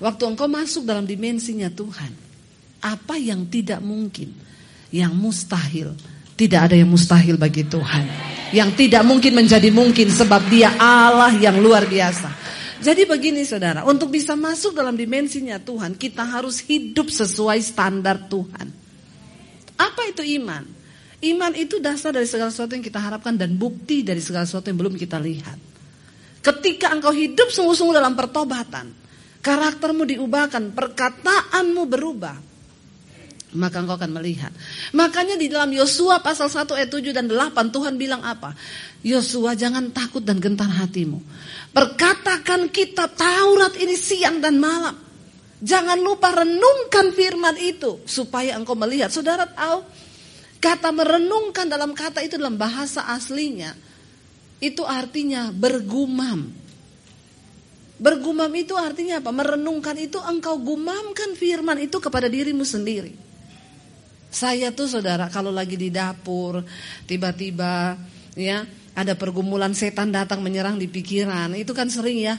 waktu engkau masuk dalam dimensinya Tuhan, apa yang tidak mungkin, yang mustahil, tidak ada yang mustahil bagi Tuhan. Yang tidak mungkin menjadi mungkin, sebab Dia Allah yang luar biasa. Jadi begini saudara, untuk bisa masuk dalam dimensinya Tuhan, kita harus hidup sesuai standar Tuhan. Apa itu iman? Iman itu dasar dari segala sesuatu yang kita harapkan dan bukti dari segala sesuatu yang belum kita lihat. Ketika engkau hidup sungguh-sungguh dalam pertobatan, karaktermu diubahkan, perkataanmu berubah, maka engkau akan melihat. Makanya di dalam Yosua pasal satu ayat tujuh dan delapan Tuhan bilang apa? Yosua, jangan takut dan gentar hatimu. Perkatakan kitab Taurat ini siang dan malam. Jangan lupa renungkan firman itu supaya engkau melihat. Saudara tahu, kata merenungkan dalam kata itu dalam bahasa aslinya, itu artinya bergumam. Bergumam itu artinya apa? Merenungkan itu engkau gumamkan firman itu kepada dirimu sendiri. Saya tuh saudara, kalau lagi di dapur, tiba-tiba ya ada pergumulan setan datang menyerang di pikiran. Itu kan sering ya.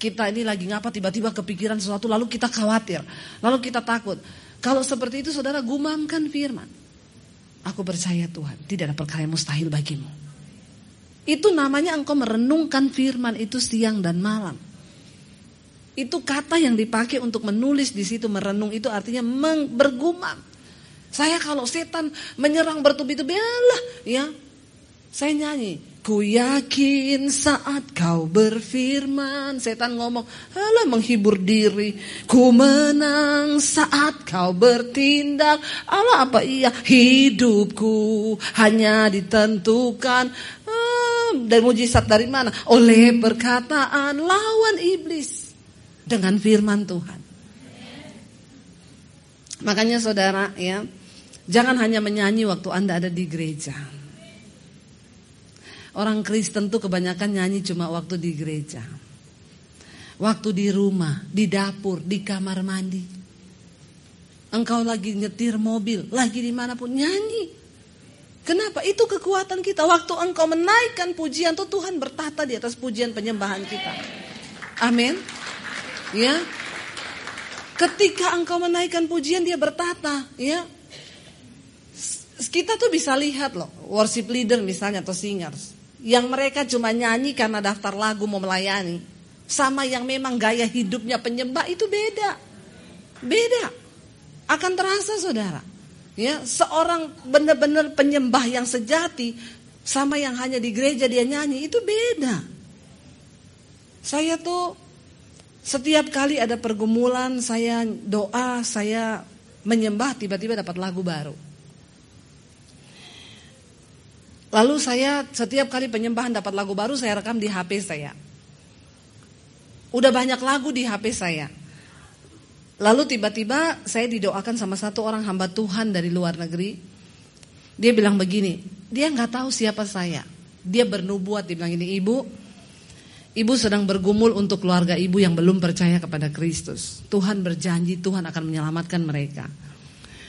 Kita ini lagi ngapa tiba-tiba kepikiran sesuatu, lalu kita khawatir, lalu kita takut. Kalau seperti itu saudara, gumamkan firman. Aku percaya Tuhan, tidak ada perkara yang mustahil bagimu. Itu namanya engkau merenungkan firman itu siang dan malam. Itu kata yang dipakai untuk menulis di situ, merenung itu artinya bergumam. Saya kalau setan menyerang bertubi-tubi, Allah, ya. Saya nyanyi, ku yakin saat kau berfirman. Setan ngomong, alah menghibur diri. Ku menang saat kau bertindak. Alah apa iya, hidupku hanya ditentukan. Hmm, dan mujizat dari mana? Oleh perkataan lawan iblis. Dengan firman Tuhan. Makanya saudara ya, jangan hanya menyanyi waktu Anda ada di gereja. Orang Kristen tuh kebanyakan nyanyi cuma waktu di gereja, waktu di rumah, di dapur, di kamar mandi. Engkau lagi nyetir mobil, lagi dimanapun nyanyi. Kenapa? Itu kekuatan kita. Waktu engkau menaikkan pujian tuh Tuhan bertata di atas pujian penyembahan kita. Amin. Ya. Ketika engkau menaikkan pujian Dia bertata, ya. Kita tuh bisa lihat loh, worship leader misalnya atau singers, yang mereka cuma nyanyi karena daftar lagu mau melayani, sama yang memang gaya hidupnya penyembah itu beda. Beda. Akan terasa saudara. Ya, seorang benar-benar penyembah yang sejati sama yang hanya di gereja dia nyanyi itu beda. Saya tuh setiap kali ada pergumulan, saya doa, saya menyembah, tiba-tiba dapat lagu baru. Lalu saya setiap kali penyembahan dapat lagu baru, saya rekam di H P saya. Udah banyak lagu di H P saya. Lalu tiba-tiba saya didoakan sama satu orang hamba Tuhan dari luar negeri. Dia bilang begini, dia gak tahu siapa saya. Dia bernubuat, dia bilang ini, ibu, ibu sedang bergumul untuk keluarga ibu yang belum percaya kepada Kristus. Tuhan berjanji, Tuhan akan menyelamatkan mereka.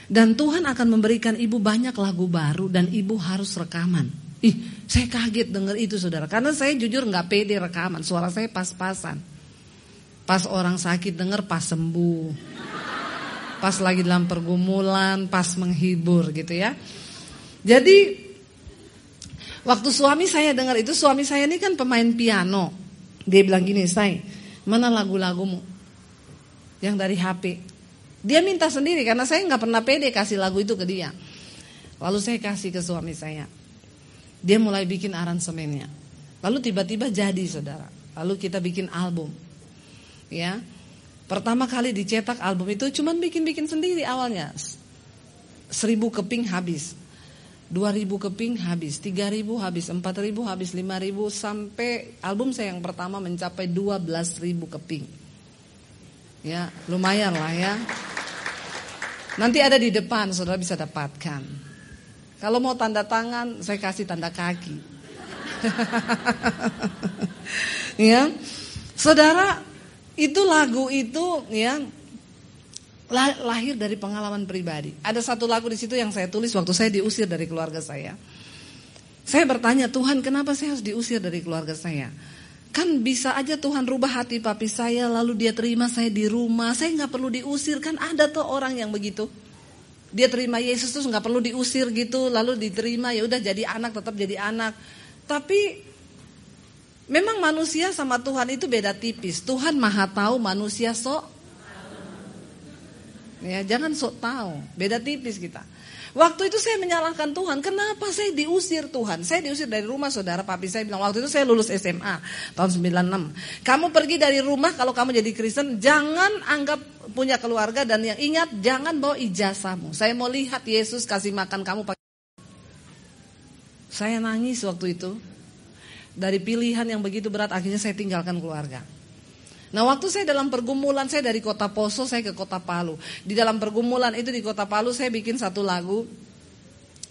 Dan Tuhan akan memberikan ibu banyak lagu baru dan ibu harus rekaman. Ih, saya kaget dengar itu saudara. Karena saya jujur gak pede rekaman. Suara saya pas-pasan. Pas orang sakit dengar, pas sembuh. Pas lagi dalam pergumulan, pas menghibur gitu ya. Jadi waktu suami saya dengar itu, suami saya ini kan pemain piano. Dia bilang gini, say, mana lagu-lagumu yang dari H P? Dia minta sendiri karena saya gak pernah pede kasih lagu itu ke dia. Lalu saya kasih ke suami saya. Dia mulai bikin aransemennya. Lalu tiba-tiba jadi saudara. Lalu kita bikin album. Ya, pertama kali dicetak album itu cuman bikin-bikin sendiri awalnya. Seribu keping habis. dua ribu keping habis, tiga ribu habis, empat ribu habis, lima ribu, sampai album saya yang pertama mencapai dua belas ribu keping. Ya, lumayan lah ya. Nanti ada di depan, saudara bisa dapatkan. Kalau mau tanda tangan, saya kasih tanda kaki. Ya, saudara, itu lagu itu ya lahir dari pengalaman pribadi. Ada satu lagu di situ yang saya tulis waktu saya diusir dari keluarga saya. Saya bertanya, Tuhan, kenapa saya harus diusir dari keluarga saya? Kan bisa aja Tuhan rubah hati papi saya, lalu dia terima saya di rumah. Saya gak perlu diusir, kan ada tuh orang yang begitu. Dia terima Yesus terus gak perlu diusir gitu, lalu diterima, ya udah jadi anak, tetap jadi anak. Tapi memang manusia sama Tuhan itu beda tipis. Tuhan maha tahu, manusia sok. Ya, jangan sok tahu, beda tipis kita. Waktu itu saya menyalahkan Tuhan, kenapa saya diusir Tuhan? Saya diusir dari rumah, saudara. Papi saya bilang, waktu itu saya lulus S M A tahun sembilan enam. Kamu pergi dari rumah kalau kamu jadi Kristen, jangan anggap punya keluarga, dan yang ingat jangan bawa ijazahmu. Saya mau lihat Yesus kasih makan kamu pakai. Saya nangis waktu itu. Dari pilihan yang begitu berat, akhirnya saya tinggalkan keluarga. Nah, waktu saya dalam pergumulan, saya dari kota Poso, saya ke kota Palu. Di dalam pergumulan itu di kota Palu, saya bikin satu lagu.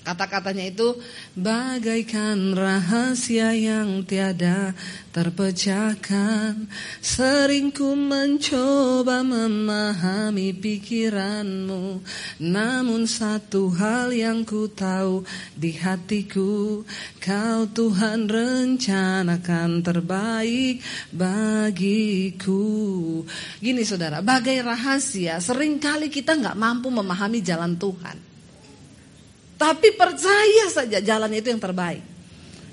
Kata-katanya itu, bagaikan rahasia yang tiada terpecahkan, seringku mencoba memahami pikiranmu, namun satu hal yang ku tahu di hatiku, kau Tuhan rencanakan terbaik bagiku. Gini saudara, bagai rahasia, seringkali kita gak mampu memahami jalan Tuhan. Tapi percaya saja jalan itu yang terbaik.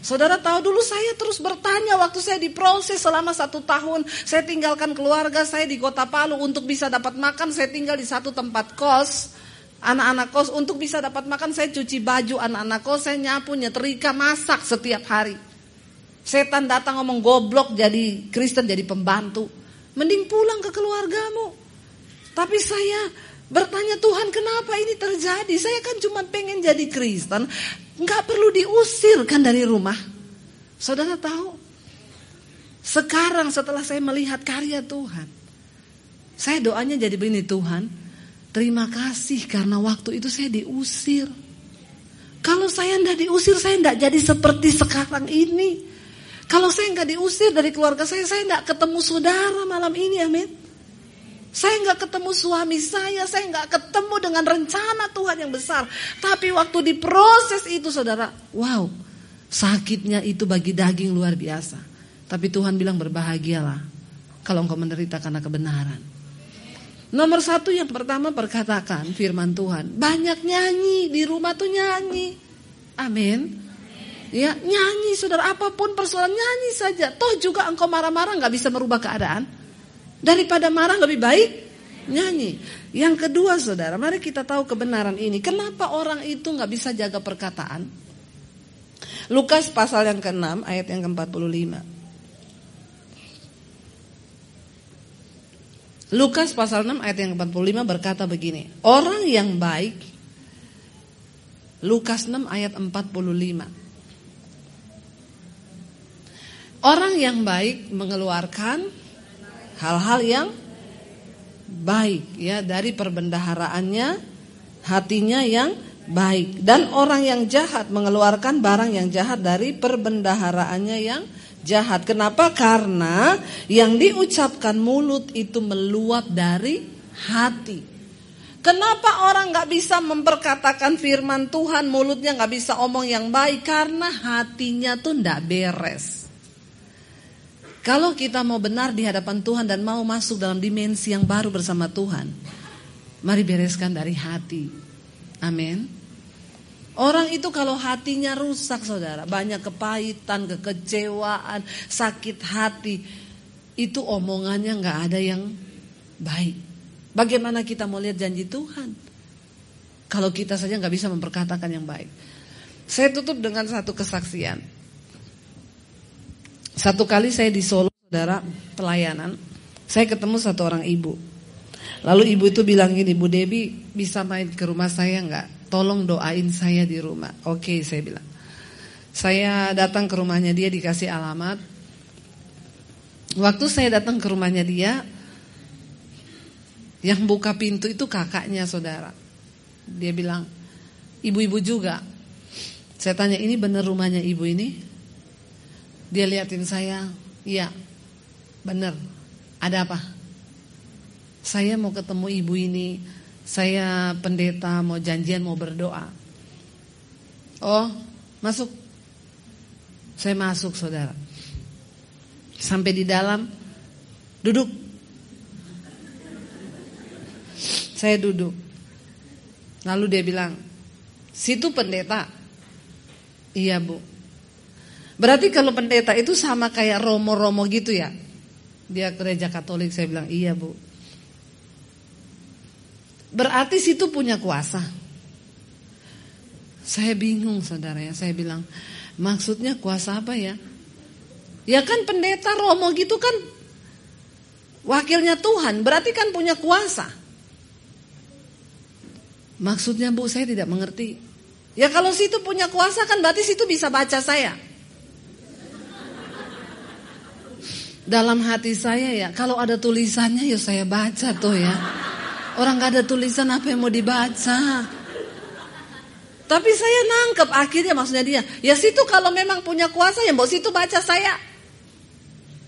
Saudara tahu, dulu saya terus bertanya waktu saya diproses selama satu tahun. Saya tinggalkan keluarga saya di kota Palu untuk bisa dapat makan. Saya tinggal di satu tempat kos, anak-anak kos. Untuk bisa dapat makan saya cuci baju anak-anak kos. Saya nyapu, nyetrika, masak setiap hari. Setan datang ngomong goblok jadi Kristen, jadi pembantu. Mending pulang ke keluargamu. Tapi saya bertanya, Tuhan, kenapa ini terjadi? Saya kan cuma pengen jadi Kristen, nggak perlu diusirkan dari rumah. Saudara tahu? Sekarang setelah saya melihat karya Tuhan, saya doanya jadi begini, Tuhan, terima kasih karena waktu itu saya diusir. Kalau saya nggak diusir, saya nggak jadi seperti sekarang ini. Kalau saya nggak diusir dari keluarga saya, saya nggak ketemu saudara malam ini, amin. Saya gak ketemu suami saya, saya gak ketemu dengan rencana Tuhan yang besar. Tapi waktu diproses itu saudara, wow, sakitnya itu bagi daging luar biasa. Tapi Tuhan bilang berbahagialah kalau engkau menderita karena kebenaran. Nomor satu yang pertama perkatakan firman Tuhan. Banyak nyanyi, di rumah tuh nyanyi. Amin. Ya, nyanyi saudara, apapun persoalan nyanyi saja. Toh juga engkau marah-marah gak bisa merubah keadaan. Daripada marah lebih baik nyanyi. Yang kedua saudara, mari kita tahu kebenaran ini. Kenapa orang itu gak bisa jaga perkataan? Lukas pasal yang keenam ayat yang ke empat puluh lima. Lukas pasal enam ayat yang ke empat puluh lima berkata begini. Orang yang baik. Lukas enam ayat empat puluh lima. Orang yang baik mengeluarkan hal-hal yang baik ya dari perbendaharaannya, hatinya yang baik. Dan orang yang jahat mengeluarkan barang yang jahat dari perbendaharaannya yang jahat. Kenapa? Karena yang diucapkan mulut itu meluap dari hati. Kenapa orang gak bisa memperkatakan firman Tuhan, mulutnya gak bisa omong yang baik? Karena hatinya tuh gak beres. Kalau kita mau benar di hadapan Tuhan dan mau masuk dalam dimensi yang baru bersama Tuhan, mari bereskan dari hati. Amin. Orang itu kalau hatinya rusak saudara, banyak kepahitan, kekecewaan, sakit hati, itu omongannya gak ada yang baik. Bagaimana kita mau lihat janji Tuhan kalau kita saja gak bisa memperkatakan yang baik? Saya tutup dengan satu kesaksian. Satu kali saya di Solo, saudara, pelayanan, saya ketemu satu orang ibu. Lalu ibu itu bilang gini, Bu Debby, bisa main ke rumah saya enggak? tolong doain saya di rumah. Oke, saya bilang. Saya datang ke rumahnya dia, dikasih alamat. Waktu saya datang ke rumahnya dia, yang buka pintu itu kakaknya, saudara. Dia bilang, ibu-ibu juga. Saya tanya, ini benar rumahnya ibu ini? Dia liatin saya, iya, benar. Ada apa? Saya mau ketemu ibu ini. Saya pendeta, mau janjian, mau berdoa. Oh, masuk. Saya masuk, saudara. Sampai di dalam, duduk. Saya duduk. Lalu dia bilang, situ pendeta? Iya, Bu. Berarti kalau pendeta itu sama kayak romo-romo gitu ya? Dia gereja Katolik. Saya bilang, iya, Bu. Berarti situ punya kuasa. Saya bingung, saudara ya. Saya bilang, maksudnya kuasa apa ya? Ya kan pendeta romo gitu kan wakilnya Tuhan, berarti kan punya kuasa. Maksudnya, Bu, saya tidak mengerti. Ya kalau situ punya kuasa kan berarti situ bisa baca saya. Dalam hati saya ya, kalau ada tulisannya ya saya baca tuh ya. Orang gak ada tulisan apa yang mau dibaca. Tapi saya nangkep akhirnya maksudnya dia, ya situ kalau memang punya kuasa ya mbok situ baca saya.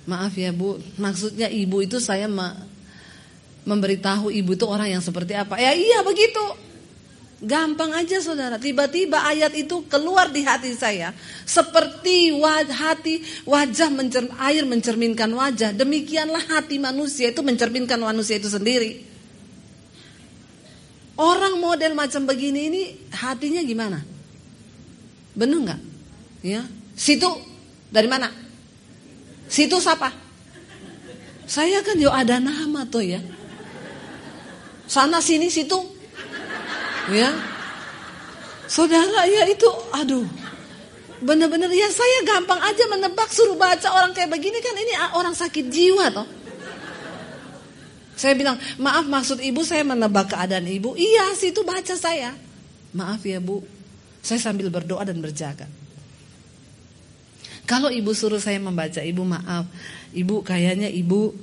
Maaf ya, Bu, maksudnya ibu itu saya me- memberitahu ibu itu orang yang seperti apa. Ya iya begitu. Gampang aja, saudara. Tiba-tiba ayat itu keluar di hati saya. Seperti waj- hati wajah mencer- air mencerminkan wajah, demikianlah hati manusia itu mencerminkan manusia itu sendiri. Orang model macam begini ini hatinya gimana? Benar nggak? Ya, situ dari mana? Situ siapa? Saya kan yo ada nama tuh ya. Sana sini situ, ya. Saudara ya itu, aduh, benar-benar ya saya gampang aja menebak suruh baca orang kayak begini kan ini orang sakit jiwa toh. Saya bilang, maaf maksud ibu saya menebak keadaan ibu. Iya, situ baca saya. Maaf ya, Bu. Saya sambil berdoa dan berjaga. Kalau ibu suruh saya membaca, ibu maaf. Ibu kayaknya ibu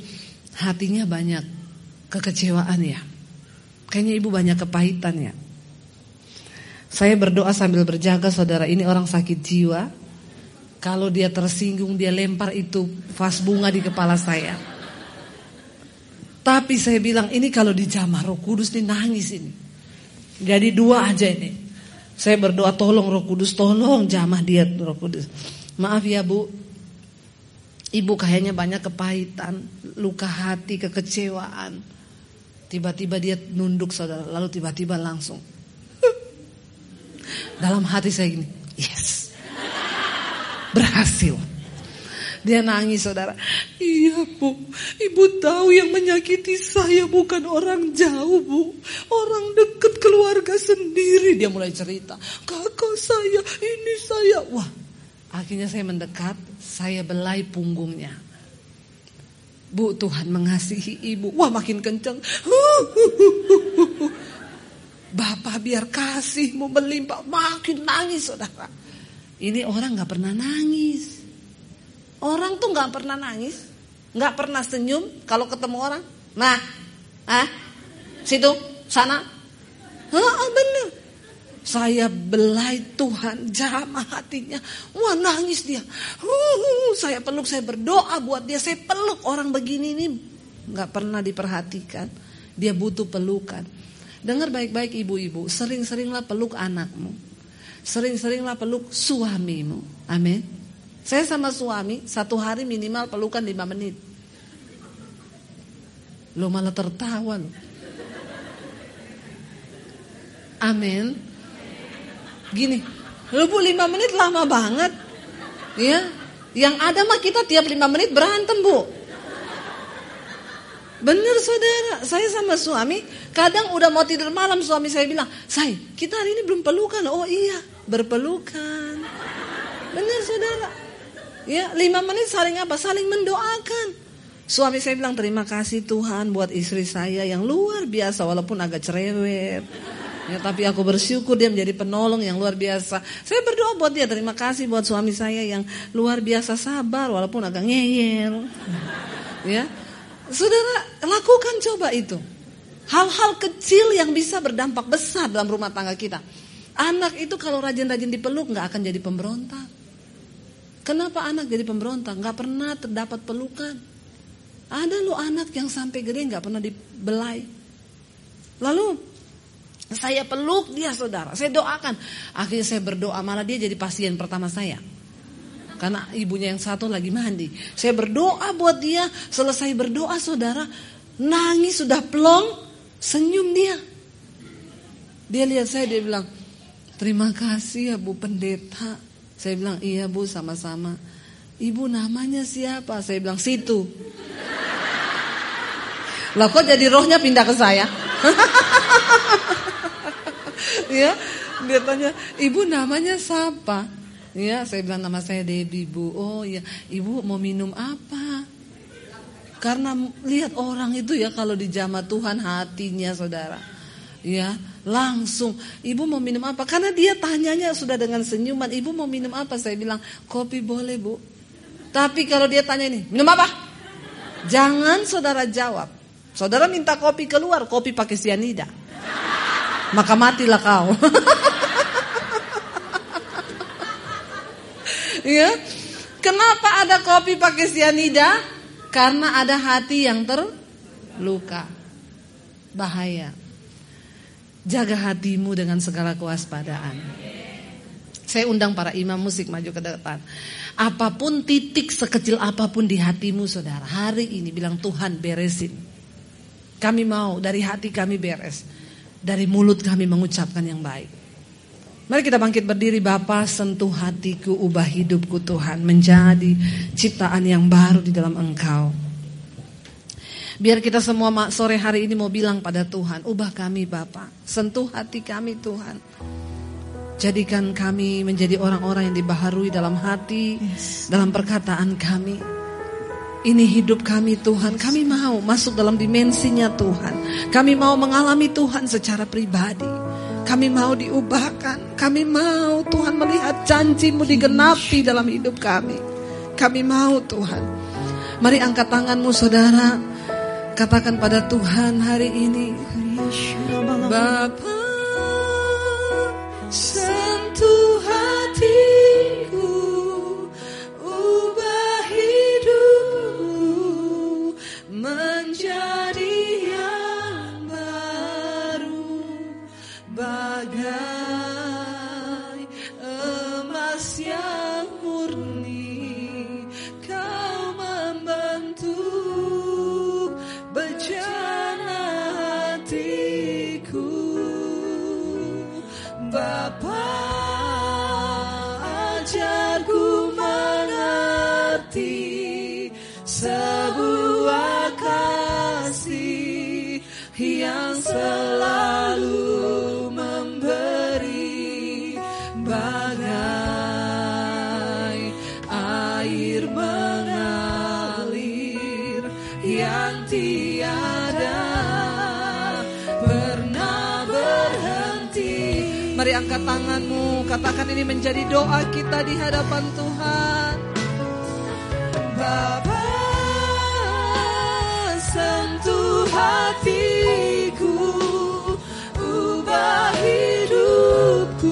hatinya banyak kekecewaan ya. Kayaknya ibu banyak kepahitan ya. Saya berdoa sambil berjaga, saudara. Ini orang sakit jiwa. Kalau dia tersinggung, dia lempar itu vas bunga di kepala saya. Tapi saya bilang ini kalau di jamaah Roh Kudus ini nangis ini. Jadi dua aja ini. Saya berdoa tolong Roh Kudus, tolong jamaah dia Roh Kudus. Maaf ya, Bu. Ibu kayaknya banyak kepahitan, luka hati, kekecewaan. Tiba-tiba dia nunduk, saudara, lalu tiba-tiba langsung. Dalam hati saya gini, yes. Berhasil. Dia nangis, saudara. Iya, Bu, ibu tahu yang menyakiti saya bukan orang jauh, Bu. Orang dekat keluarga sendiri. Dia mulai cerita, kakak saya, ini saya. Wah, akhirnya saya mendekat, saya belai punggungnya. Bu, Tuhan mengasihi ibu. Wah, makin kencang. Bapak biar kasihmu melimpah. Makin nangis, saudara. Ini orang gak pernah nangis. Orang tuh gak pernah nangis, gak pernah senyum kalau ketemu orang. Nah, ah, situ, sana. Haa, bener. Saya belai Tuhan, jamah hatinya. Wah, nangis dia. Huh, saya peluk, saya berdoa buat dia. Saya peluk orang begini ini gak pernah diperhatikan. Dia butuh pelukan. Dengar baik-baik ibu-ibu, sering-seringlah peluk anakmu. Sering-seringlah peluk suamimu. Amin. Saya sama suami satu hari minimal pelukan lima menit. Lo malah tertawa. Amin. Gini, lo Bu, lima menit lama banget. Ya. Yang ada mah kita tiap lima menit berantem, Bu. Bener, saudara. Saya sama suami kadang udah mau tidur malam suami saya bilang, "Say, kita hari ini belum pelukan." Oh iya, berpelukan. Bener, saudara. Ya, lima menit saling apa? Saling mendoakan. Suami saya bilang terima kasih Tuhan buat istri saya yang luar biasa walaupun agak cerewet. Ya, tapi aku bersyukur dia menjadi penolong yang luar biasa. Saya berdoa buat dia, terima kasih buat suami saya yang luar biasa sabar walaupun agak ngeyel. Ya. Saudara, lakukan coba itu. Hal-hal kecil yang bisa berdampak besar dalam rumah tangga kita. Anak itu kalau rajin-rajin dipeluk gak akan jadi pemberontak. Kenapa anak jadi pemberontak? Gak pernah terdapat pelukan. Ada loh anak yang sampai gede gak pernah dibelai. Lalu saya peluk dia, saudara, saya doakan. Akhirnya saya berdoa, malah dia jadi pasien pertama saya. Karena ibunya yang satu lagi mandi. Saya berdoa buat dia, selesai berdoa, saudara, nangis sudah plong, senyum dia. Dia lihat saya, dia bilang, terima kasih ya Bu Pendeta. Saya bilang, iya Bu, sama-sama. Ibu namanya siapa? Saya bilang, Situ. Lah kok jadi rohnya pindah ke saya? Ya, dia tanya, ibu namanya siapa? Ya, saya bilang nama saya Debby Bu. Oh ya, ibu mau minum apa? Karena lihat orang itu ya kalau dijamah Tuhan hatinya, saudara. Ya, langsung ibu mau minum apa? Karena dia tanyanya sudah dengan senyuman, ibu mau minum apa? Saya bilang kopi boleh Bu. Tapi kalau dia tanya ini minum apa? Jangan saudara jawab. Saudara minta kopi keluar, kopi pakai sianida. Maka matilah kau. Ya, kenapa ada kopi pakai sianida? Karena ada hati yang terluka. Bahaya. Jaga hatimu dengan segala kewaspadaan. Saya undang para imam musik maju ke depan. Apapun titik sekecil apapun di hatimu, saudara, hari ini bilang Tuhan beresin. Kami mau dari hati kami beres. Dari mulut kami mengucapkan yang baik. Mari kita bangkit berdiri. Bapa, sentuh hatiku, ubah hidupku Tuhan, menjadi ciptaan yang baru di dalam Engkau. Biar kita semua sore hari ini mau bilang pada Tuhan, ubah kami Bapa, sentuh hati kami Tuhan. Jadikan kami menjadi orang-orang yang dibaharui dalam hati, yes. Dalam perkataan kami. Ini hidup kami Tuhan, kami mau masuk dalam dimensinya Tuhan. Kami mau mengalami Tuhan secara pribadi. Kami mau diubahkan, kami mau Tuhan melihat janji-Mu digenapi dalam hidup kami. Kami mau Tuhan. Mari angkat tanganmu saudara, katakan pada Tuhan hari ini. Bapa, sentuh hatiku, ubah hidup menjadi yang baru, bagai emas yang murni, kau membentuk bejana hatiku, Bapa ajarku mengerti sebuah kasih yang selalu memberi, bagai air mengalir yang tiada pernah berhenti. Mari angkat tanganmu, katakan ini menjadi doa kita di hadapan Tuhan. Bapa, sentuh hatiku, ubah hidupku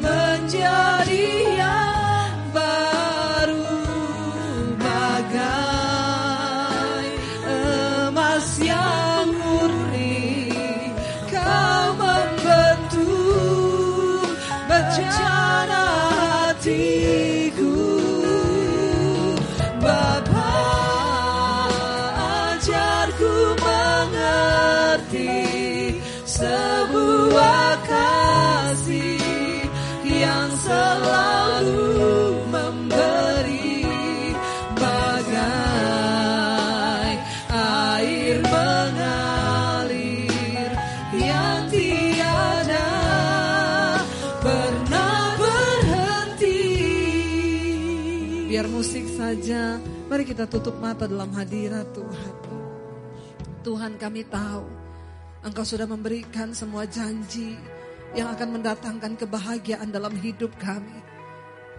menjadi yang baru, bagai emas yang murni, kau membentuk bejana hatiku, Bapa. Sebuah kasih yang selalu memberi, bagai air mengalir yang tiada pernah berhenti. Biar musik saja, mari kita tutup mata dalam hadirat Tuhan. Tuhan, kami tahu Engkau sudah memberikan semua janji yang akan mendatangkan kebahagiaan dalam hidup kami.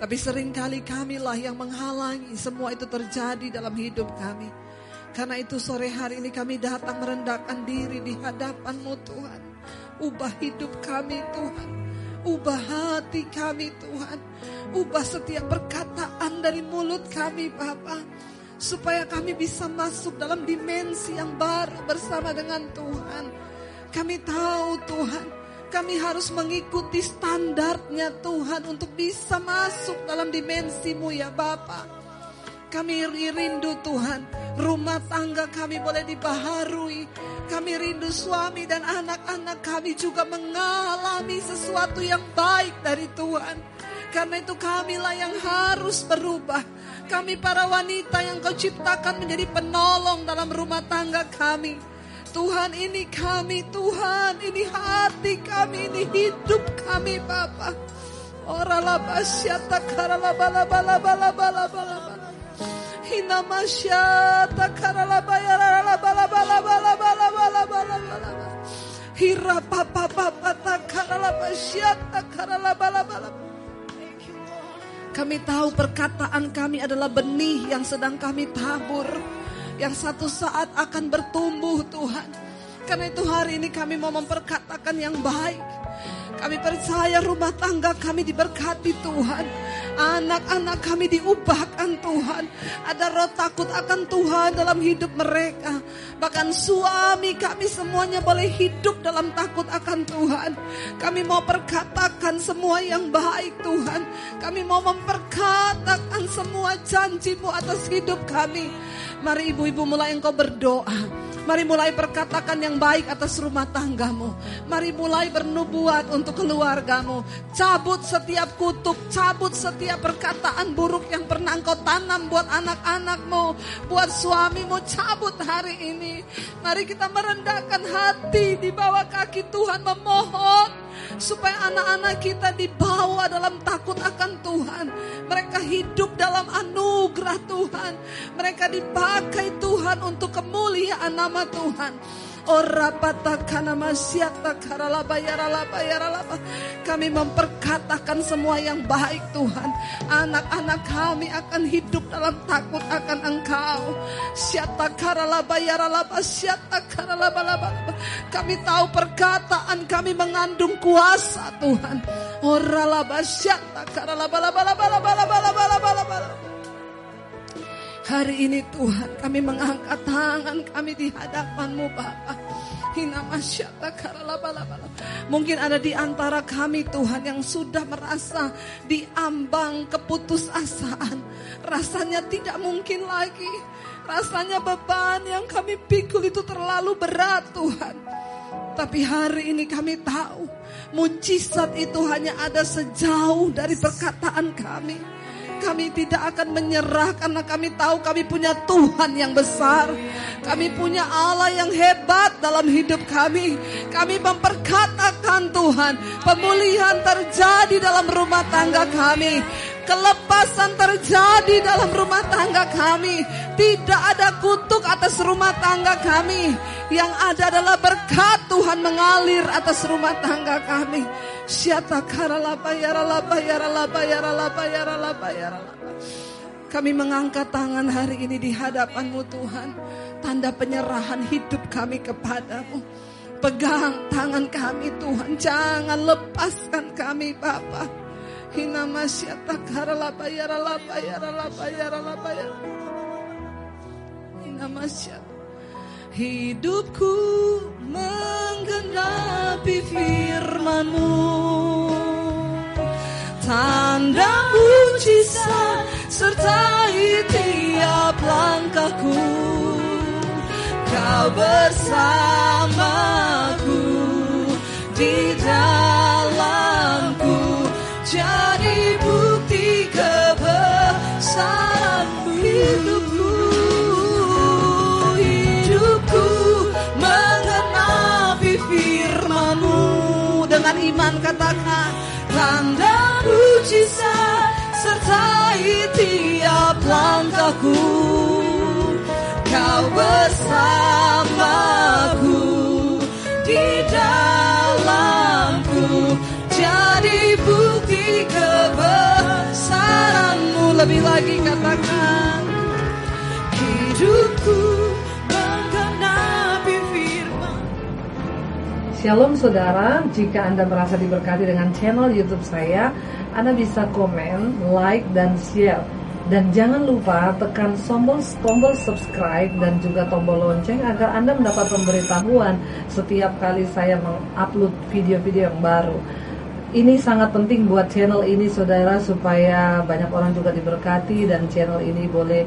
Tapi seringkali kamilah yang menghalangi semua itu terjadi dalam hidup kami. Karena itu sore hari ini kami datang merendahkan diri di hadapan-Mu Tuhan. Ubah hidup kami Tuhan, ubah hati kami Tuhan, ubah setiap perkataan dari mulut kami Bapa, supaya kami bisa masuk dalam dimensi yang baru bersama dengan Tuhan. Kami tahu Tuhan, kami harus mengikuti standarnya Tuhan untuk bisa masuk dalam dimensi-Mu ya Bapa. Kami rindu Tuhan, rumah tangga kami boleh dibaharui. Kami rindu suami dan anak-anak kami juga mengalami sesuatu yang baik dari Tuhan. Karena itu kamilah yang harus berubah. Kami para wanita yang Kau ciptakan menjadi penolong dalam rumah tangga kami. Tuhan, ini kami Tuhan, ini hati kami, ini hidup kami Bapa. Ora la basyata karala bala bala bala bala bala. Hina masyata karala bayara la bala bala bala bala bala bala. Hira papa papa karala basyata karala bala bala. Kami tahu perkataan kami adalah benih yang sedang kami tabur, yang satu saat akan bertumbuh Tuhan. Karena itu hari ini kami mau memperkatakan yang baik. Kami percaya rumah tangga kami diberkati Tuhan, anak-anak kami diubahkan Tuhan, ada roh takut akan Tuhan dalam hidup mereka. Bahkan suami kami semuanya boleh hidup dalam takut akan Tuhan. Kami mau perkatakan semua yang baik Tuhan. Kami mau memperkatakan semua janji-Mu atas hidup kami. Mari ibu-ibu mulai engkau berdoa. Mari mulai perkatakan yang baik atas rumah tanggamu. Mari mulai bernubuat untuk keluargamu. Cabut setiap kutuk, cabut setiap perkataan buruk yang pernah engkau tanam buat anak-anakmu, buat suamimu, cabut hari ini. Mari kita merendahkan hati di bawah kaki Tuhan, memohon supaya anak-anak kita dibawa dalam takut akan Tuhan. Mereka hidup dalam anugerah Tuhan. Mereka dipakai Tuhan untuk kemuliaan nama Tuhan. Ora patakana masyata karala bayara la bayara la. Kami memperkatakan semua yang baik Tuhan. Anak-anak kami akan hidup dalam takut akan Engkau. Syata karala bayara la syata karala bala. Kami tahu perkataan kami mengandung kuasa Tuhan. Ora la syata karala bala bala bala bala bala bala. Hari ini Tuhan, kami mengangkat tangan kami di hadapan-Mu Bapa. Hina masyata karala bala bala. Mungkin ada di antara kami Tuhan yang sudah merasa diambang keputusasaan. Rasanya tidak mungkin lagi. Rasanya beban yang kami pikul itu terlalu berat Tuhan. Tapi hari ini kami tahu mujizat itu hanya ada sejauh dari perkataan kami. Kami tidak akan menyerah karena kami tahu kami punya Tuhan yang besar. Kami punya Allah yang hebat dalam hidup kami. Kami memperkatakan Tuhan, pemulihan terjadi dalam rumah tangga kami. Kelepasan terjadi dalam rumah tangga kami. Tidak ada kutuk atas rumah tangga kami. Yang ada adalah berkat Tuhan mengalir atas rumah tangga kami. Syatakara la bayara la bayara la bayara la bayara la bayara la. Kami mengangkat tangan hari ini di hadapan-Mu Tuhan. Tanda penyerahan hidup kami kepada-Mu. Pegang tangan kami Tuhan. Jangan lepaskan kami Bapa. Hina masyatakara la bayara la bayara la bayara la bayara. Hina masyat. Hidupku menggenapi firman-Mu, tanda mujizat sertai tiap langkahku. Kau bersamaku, di dalamku, jadi bukti kebesaran-Mu. Hidupku dengan iman katakan, tanda mujizat sertai tiap langkahku. Kau bersamaku di Sekali lagi katakan, hidupku menggenapi firman. Shalom saudara, jika Anda merasa diberkati dengan channel YouTube saya, Anda bisa komen, like, dan share. Dan jangan lupa tekan tombol, tombol subscribe dan juga tombol lonceng agar Anda mendapat pemberitahuan setiap kali saya mengupload video-video yang baru. Ini sangat penting buat channel ini saudara, supaya banyak orang juga diberkati dan channel ini boleh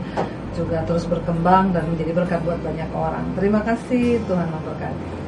juga terus berkembang dan menjadi berkat buat banyak orang. Terima kasih, Tuhan memberkati.